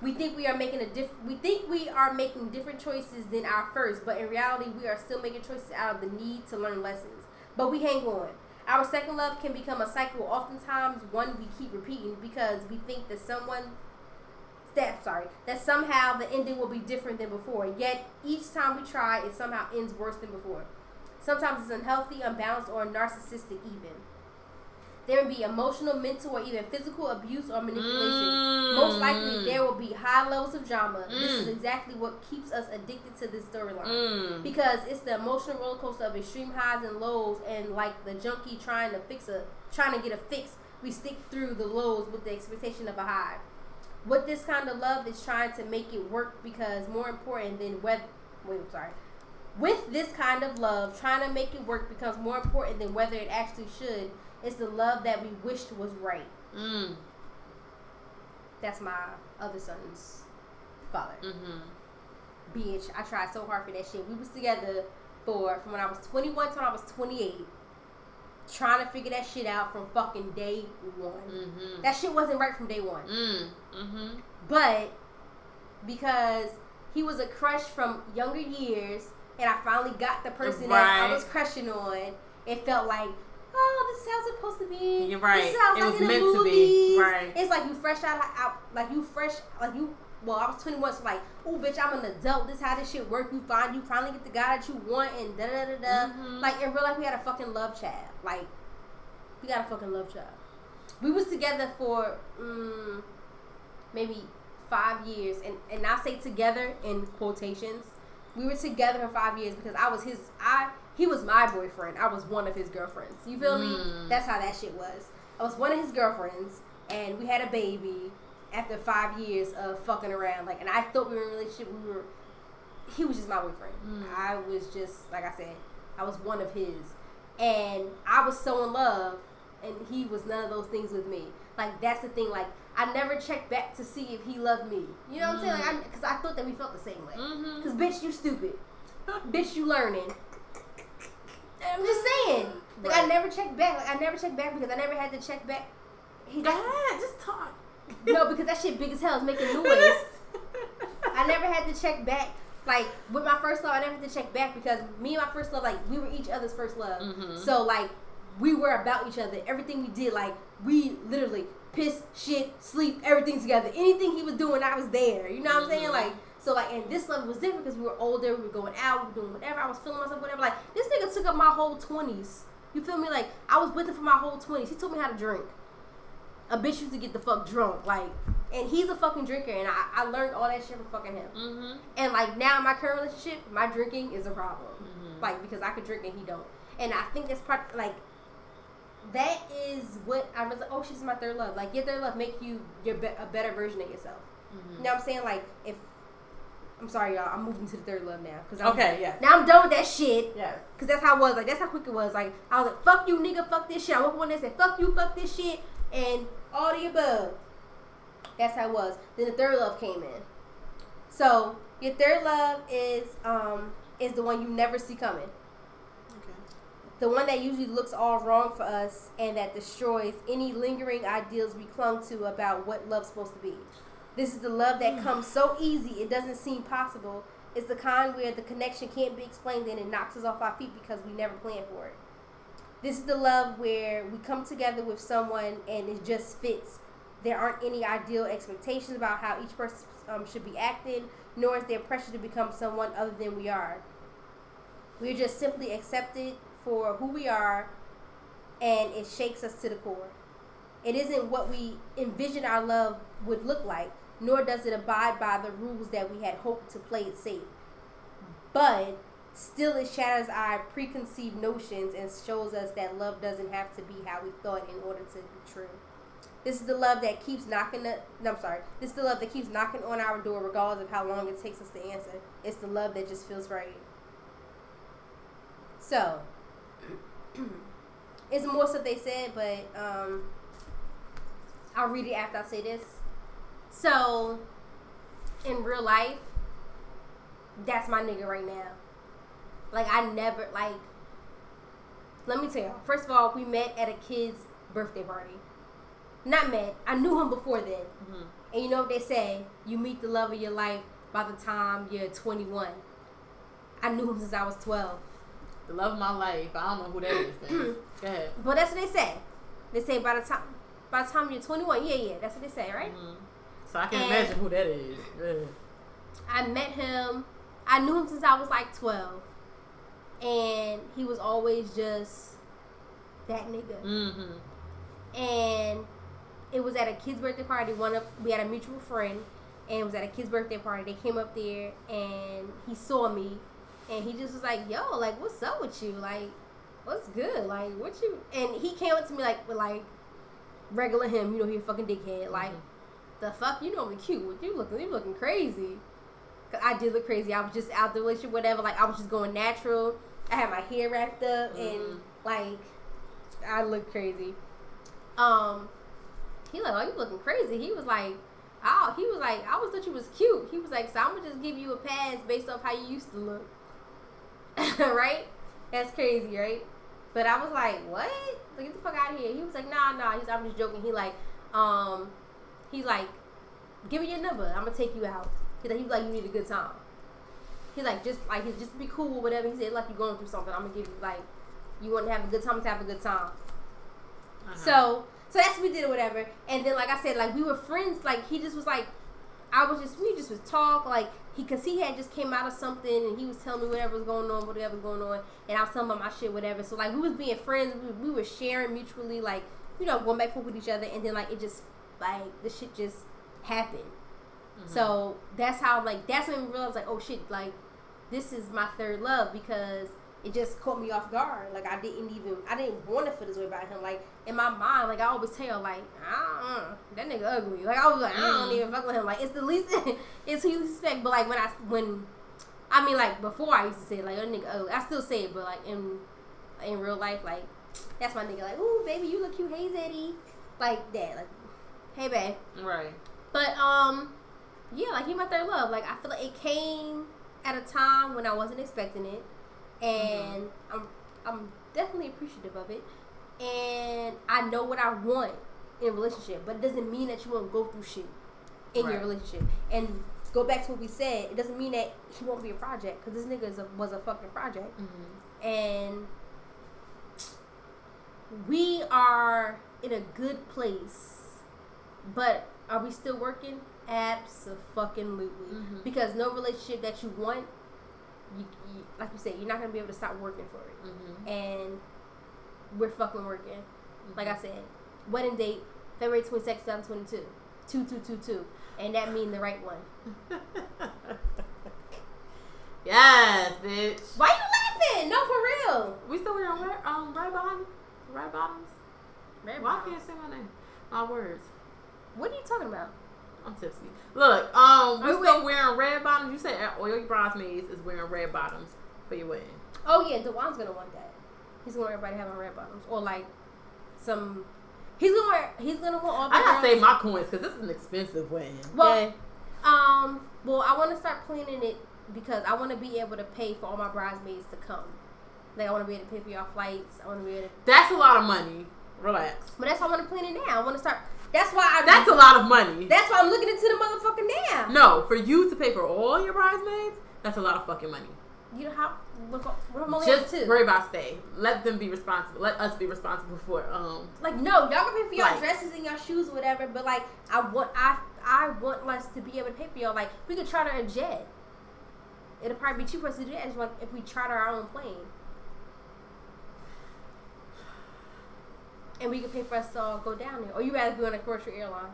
We think we are making different choices than our first, but in reality, we are still making choices out of the need to learn lessons. But we hang on. Our second love can become a cycle, oftentimes one we keep repeating because we think that somehow the ending will be different than before. Yet, each time we try, it somehow ends worse than before. Sometimes it's unhealthy, unbalanced, or narcissistic even. There will be emotional, mental, or even physical abuse or manipulation. Most likely, there will be high levels of drama. This is exactly what keeps us addicted to this storyline. Because it's the emotional roller coaster of extreme highs and lows, and like the junkie trying to get a fix, we stick through the lows with the expectation of a high. What this kind of love is trying to make it work, because more important than With this kind of love, trying to make it work becomes more important than whether it actually should. It's the love that we wished was right. That's my other son's father. Mm-hmm. Bitch, I tried so hard for that shit. We was together from when I was 21 till I was 28. Trying to figure that shit out from fucking day one. Mm-hmm. That shit wasn't right from day one. Mm-hmm. But because he was a crush from younger years, and I finally got the person that I was crushing on, it felt like, oh, this is how it's supposed to be. You're right. This is how it was meant to be. Right. It's like you fresh out, like you fresh, like you. Well, I was 21, so like, oh, bitch, I'm an adult. This is how this shit work. You finally get the guy that you want, and da da da da. Mm-hmm. Like in real life, we had a fucking love child. Like, we got a fucking love child. We was together for maybe 5 years, and I say together in quotations. We were together for 5 years because I was his. He was my boyfriend. I was one of his girlfriends. You feel me? That's how that shit was. I was one of his girlfriends, and we had a baby after 5 years of fucking around. Like, and I thought we were in a relationship. He was just my boyfriend. I was just, like I said, I was one of his. And I was so in love, and he was none of those things with me. Like, that's the thing. Like, I never checked back to see if he loved me. You know what I'm saying? Like, because I thought that we felt the same way. Because, bitch, you stupid. Bitch, you learning. I'm just saying. Like, right. I never checked back because I never had to check back. Just talk. No, because that shit big as hell is making noise. I never had to check back. Like, with my first love, I never had to check back because me and my first love, like, we were each other's first love. Mm-hmm. So, like, we were about each other. Everything we did, like, we literally piss, shit, sleep, everything together. Anything he was doing, I was there. You know what I'm saying? Like, so, like, and this love was different because we were older. We were going out. We were doing whatever. I was feeling myself, whatever. Like, this nigga took up my whole 20s. You feel me? Like, I was with him for my whole 20s. He taught me how to drink. A bitch used to get the fuck drunk, like, and he's a fucking drinker, and I learned all that shit from fucking him. Mm-hmm. And like now, in my current relationship, my drinking is a problem, like because I could drink and he don't. And I think that's part like that is what I was like. Oh, she's my third love. Like your third love make you a better version of yourself. Mm-hmm. You know what I'm saying? Like if I'm sorry, y'all, I'm moving to the third love now. Cause now I'm done with that shit. Yeah. Cause that's how it was. Like that's how quick it was. Like I was like, fuck you, nigga, fuck this shit. I woke up one day and said, fuck you, fuck this shit. And all the above. That's how it was. Then the third love came in. So your third love is the one you never see coming. Okay. The one that usually looks all wrong for us and that destroys any lingering ideals we clung to about what love's supposed to be. This is the love that comes so easy it doesn't seem possible. It's the kind where the connection can't be explained and it knocks us off our feet because we never planned for it. This is the love where we come together with someone and it just fits. There aren't any ideal expectations about how each person should be acting, nor is there pressure to become someone other than we are. We're just simply accepted for who we are, and it shakes us to the core. It isn't what we envisioned our love would look like, nor does it abide by the rules that we had hoped to play it safe. But Still, it shatters our preconceived notions and shows us that love doesn't have to be how we thought in order to be true. This is the love that keeps This is the love that keeps knocking on our door regardless of how long it takes us to answer. It's the love that just feels right. So, it's more stuff they said, but I'll read it after I say this. So, in real life, that's my nigga right now. Like, I never, like, let me tell y'all. First of all, we met at a kid's birthday party. Not met. I knew him before then. Mm-hmm. And you know what they say? You meet the love of your life by the time you're 21. I knew him since I was 12. The love of my life. I don't know who that is. Go ahead. But that's what they say. They say by the time you're 21. Yeah, that's what they say, right? Mm-hmm. So I can imagine who that is. Yeah. I met him. I knew him since I was like 12. And he was always just that nigga. Mm-hmm. And it was at a kid's birthday party. We had a mutual friend, and it was at a kid's birthday party. They came up there, and he saw me, and he just was like, "Yo, like, what's up with you? Like, what's good? Like, what you?" And he came up to me like, with like regular him, you know, he a fucking dickhead. Like, the fuck, you know, I'm cute. You looking crazy. Cause I did look crazy. I was just out the relationship, whatever. Like, I was just going natural. I had my hair wrapped up, and like, I looked crazy. He like, "Oh, you looking crazy." He was like, "I always thought you was cute." He was like, "So I'm gonna just give you a pass based off how you used to look." Right? That's crazy, right? But I was like, "What? Like, get the fuck out of here." He was like, Nah. He's like, "I'm just joking." He like, "Give me your number. I'm gonna take you out." He was like, "You need a good time." He's like, just be cool or whatever. He said, "Like, you're going through something. I'm gonna give you, like, you want to have a good time, to have a good time." Uh-huh. So that's what we did or whatever. And then, like I said, like, we were friends. Like, he just was like, we just was talk. Like, cause he had just came out of something, and he was telling me whatever was going on. And I was telling him about my shit, whatever. So, like, we was being friends. We were sharing mutually, like, you know, going back and forth with each other. And then, like, it just, like, the shit just happened. Mm-hmm. So that's how, like, that's when we realized, like, oh shit, like, this is my third love, because it just caught me off guard. Like, I didn't want to feel this way about him. Like, in my mind, like, I always tell, like, that nigga ugly. Like, I was like, I don't even fuck with him. Like, it's the least, it's who you suspect. But like, like, before I used to say, like, that nigga ugly. I still say it, but like in real life, like, that's my nigga. Like, "Ooh, baby, you look cute. Hey, Zeddy," like that. Like, "Hey, babe." Right. But yeah, like, he my third love. Like, I feel like it came at a time when I wasn't expecting it, and mm-hmm. I'm definitely appreciative of it, and I know what I want in a relationship, but it doesn't mean that you won't go through shit in your relationship. And go back to what we said, it doesn't mean that he won't be a project, because this nigga was a fucking project, mm-hmm. and we are in a good place, but are we still working? Abso-fucking-lutely. Mm-hmm. Because no relationship that you want, you, like you said, you're not going to be able to stop working for it. Mm-hmm. And we're fucking working. Mm-hmm. Like I said, wedding date, February 22nd, 2022. 2222. And that mean the right one. Yes, bitch. Why you laughing? No, for real. We still wearing red bottoms? Red bottoms. Why can't I say my name? My words. What are you talking about? I'm tipsy. Look, we're still wearing red bottoms. You said all your bridesmaids is wearing red bottoms for your wedding. Oh yeah, DeJuan's gonna want that. He's gonna want everybody having red bottoms, or like some. He's gonna want all. I gotta save my coins, because this is an expensive wedding. Well, yeah. Well, I want to start planning it, because I want to be able to pay for all my bridesmaids to come. Like, I want to be able to pay for y'all flights. I want to be able to. That's a lot of money. Relax. But that's why I want to plan it now. I want to start. That's why I. That's a lot of money. That's why I'm looking into the motherfucking now. No, for you to pay for all your bridesmaids, that's a lot of fucking money. You know how? What am I just to? Worry about stay. Let them be responsible. Let us be responsible for. Like, no, y'all can pay for y'all dresses and y'all shoes, or whatever. But like, I want us to be able to pay for y'all. Like, we could charter a jet. It'll probably be cheaper to do that if we charter our own plane. And we could pay for us to all go down there. Or you rather be on a commercial airline?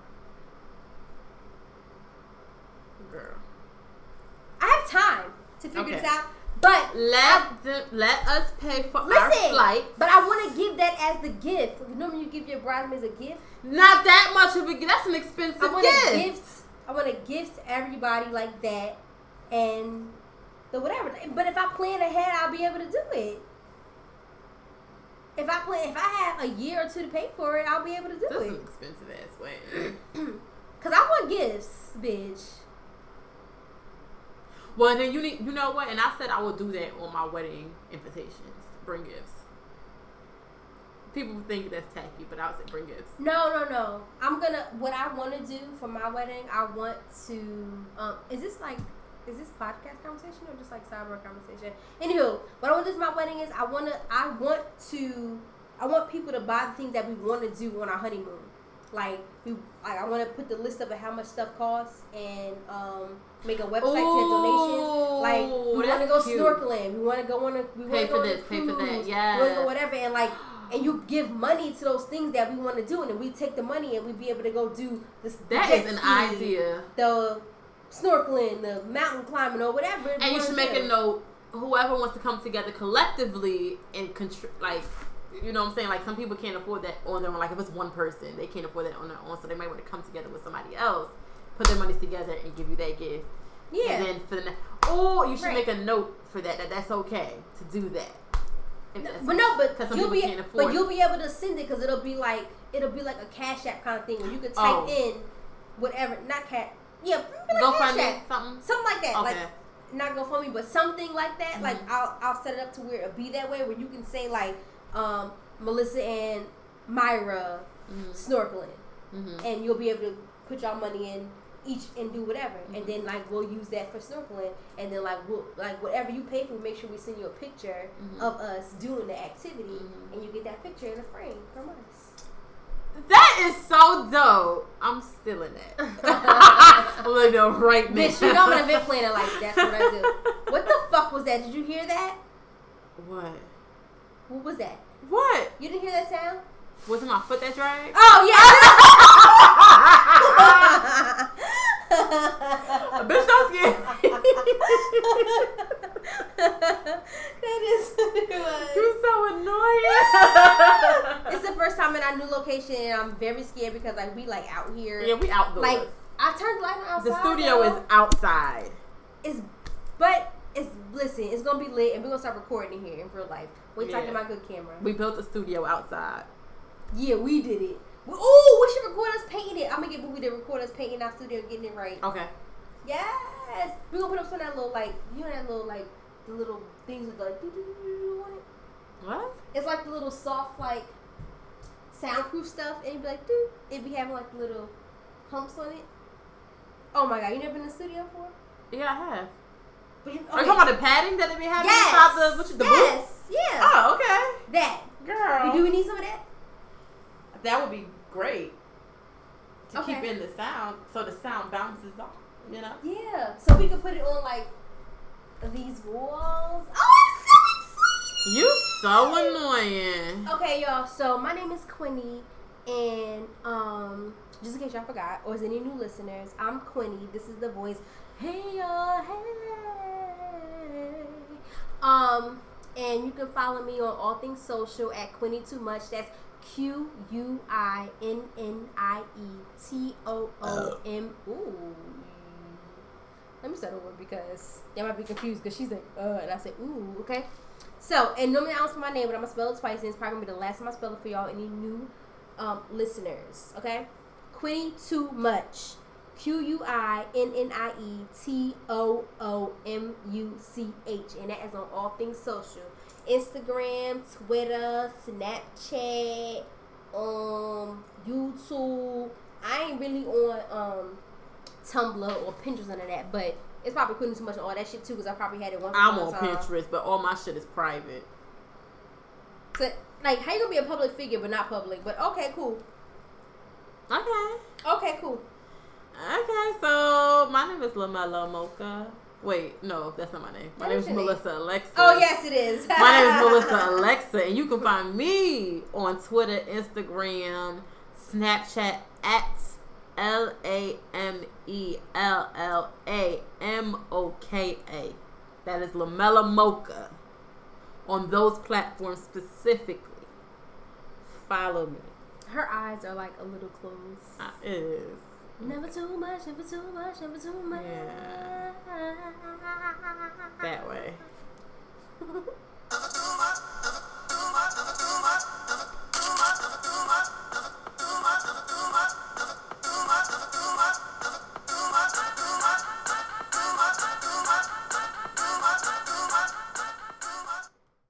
Girl, I have time to figure this out. But let us pay for our flights. But I want to give that as the gift. You know when you give your bridesmaids a gift? Not that much of a gift. That's an expensive gift. I want to gift everybody like that and the whatever. But if I plan ahead, I'll be able to do it. If I plan, if I have a year or two to pay for it, I'll be able to do That's it. That's an expensive ass way. Because I want gifts, bitch. Well, then you need, you know what? And I said I would do that on my wedding invitations. Bring gifts. People think that's tacky, but I would say bring gifts. No. What I want to do for my wedding, I want to, is this podcast conversation or just like sidebar conversation? Anywho, what I want to do for my wedding is I want people to buy the things that we want to do on our honeymoon. I want to put the list up of how much stuff costs and make a website to have donations. Like, we want to go snorkeling. We want to go on a cruise. Yeah. We want to go whatever. And and you give money to those things that we want to do, and then we take the money and we be able to go do this. That is an idea. The snorkeling, the mountain climbing, or whatever. And you should make a note. Whoever wants to come together collectively and you know what I'm saying? Like, some people can't afford that on their own. Like, if it's one person, they can't afford that on their own. So they might want to come together with somebody else, put their money together, and give you that gift. Yeah. And then for the you should make a note for that that's okay to do that. But you'll be able to send it because it'll be like a Cash App kind of thing where you could type in whatever. Not Cash. Yeah, go Cash App. Something like that. Okay. Not GoFundMe, but something like that. Mm-hmm. I'll set it up to where it'll be that way where you can say Melissa and Myra snorkeling, and you'll be able to put your money in each and do whatever, and then we'll use that for snorkeling, and then we'll whatever you pay for, make sure we send you a picture of us doing the activity, and you get that picture in a frame from us. That is so dope. I'm stealing it. Look right now, bitch. You know what I've been planning that's what I do. What the fuck was that? Did you hear that? What? What was that? What? You didn't hear that sound? Wasn't my foot that dragged? Oh, yeah. Bitch, don't scare me. That is what it was. You're so annoying. It's the first time in our new location, and I'm very scared because, we, out here. Yeah, we outdoors. I turned the light on outside. The studio is outside. Listen, it's going to be lit, and we're going to start recording here in real life. We're talking about good camera. We built a studio outside. Yeah, we did it. We should record us painting it. I'm going to get Booby to record us painting our studio and getting it right. Okay. Yes. We're going to put up some of that little, the little things with, doo-doo-doo-doo on it. What? It's the little soft, soundproof stuff, and it'd be doo. It'd be having, little humps on it. Oh, my God. You never been in the studio before? Yeah, I have. But are you talking about the padding that they be having inside the booth? Yeah. Oh, okay. That. Girl. Do we need some of that? That would be great. To keep in the sound, so the sound bounces off, you know? Yeah. So we could put it on, these walls. Oh, I'm so excited! You so annoying. Okay, y'all. So my name is Quinny, and just in case y'all forgot, or is any new listeners, I'm Quinny. This is the voice. Hey, y'all. Hey. And you can follow me on all things social at Quinny Too Much. That's QUINNIETOOM. Ooh. Let me start over because y'all might be confused because she's and I said, ooh, okay. So, and normally I don't spell my name, but I'm going to spell it twice, and it's probably going to be the last time I spell it for y'all, any new listeners, okay? Quinny Too Much. QUINNIETOOMUCH. And that is on all things social. Instagram, Twitter, Snapchat, YouTube. I ain't really on Tumblr or Pinterest, none of that. But it's probably Quinny Too Much on all that shit, too, because I probably had it once. I'm on Pinterest, but all my shit is private. So, how you going to be a public figure but not public? But okay, cool. Okay, cool. Okay, so my name is LaMelo Mocha. Wait, no, that's not my name. My name is Melissa Alexa. Oh, yes, it is. My name is Melissa Alexa, and you can find me on Twitter, Instagram, Snapchat, at LaMellamoka. That is Lamella Mocha on those platforms specifically. Follow me. Her eyes are like a little closed. It is. Never too much, never too much, never too much. Yeah. That way.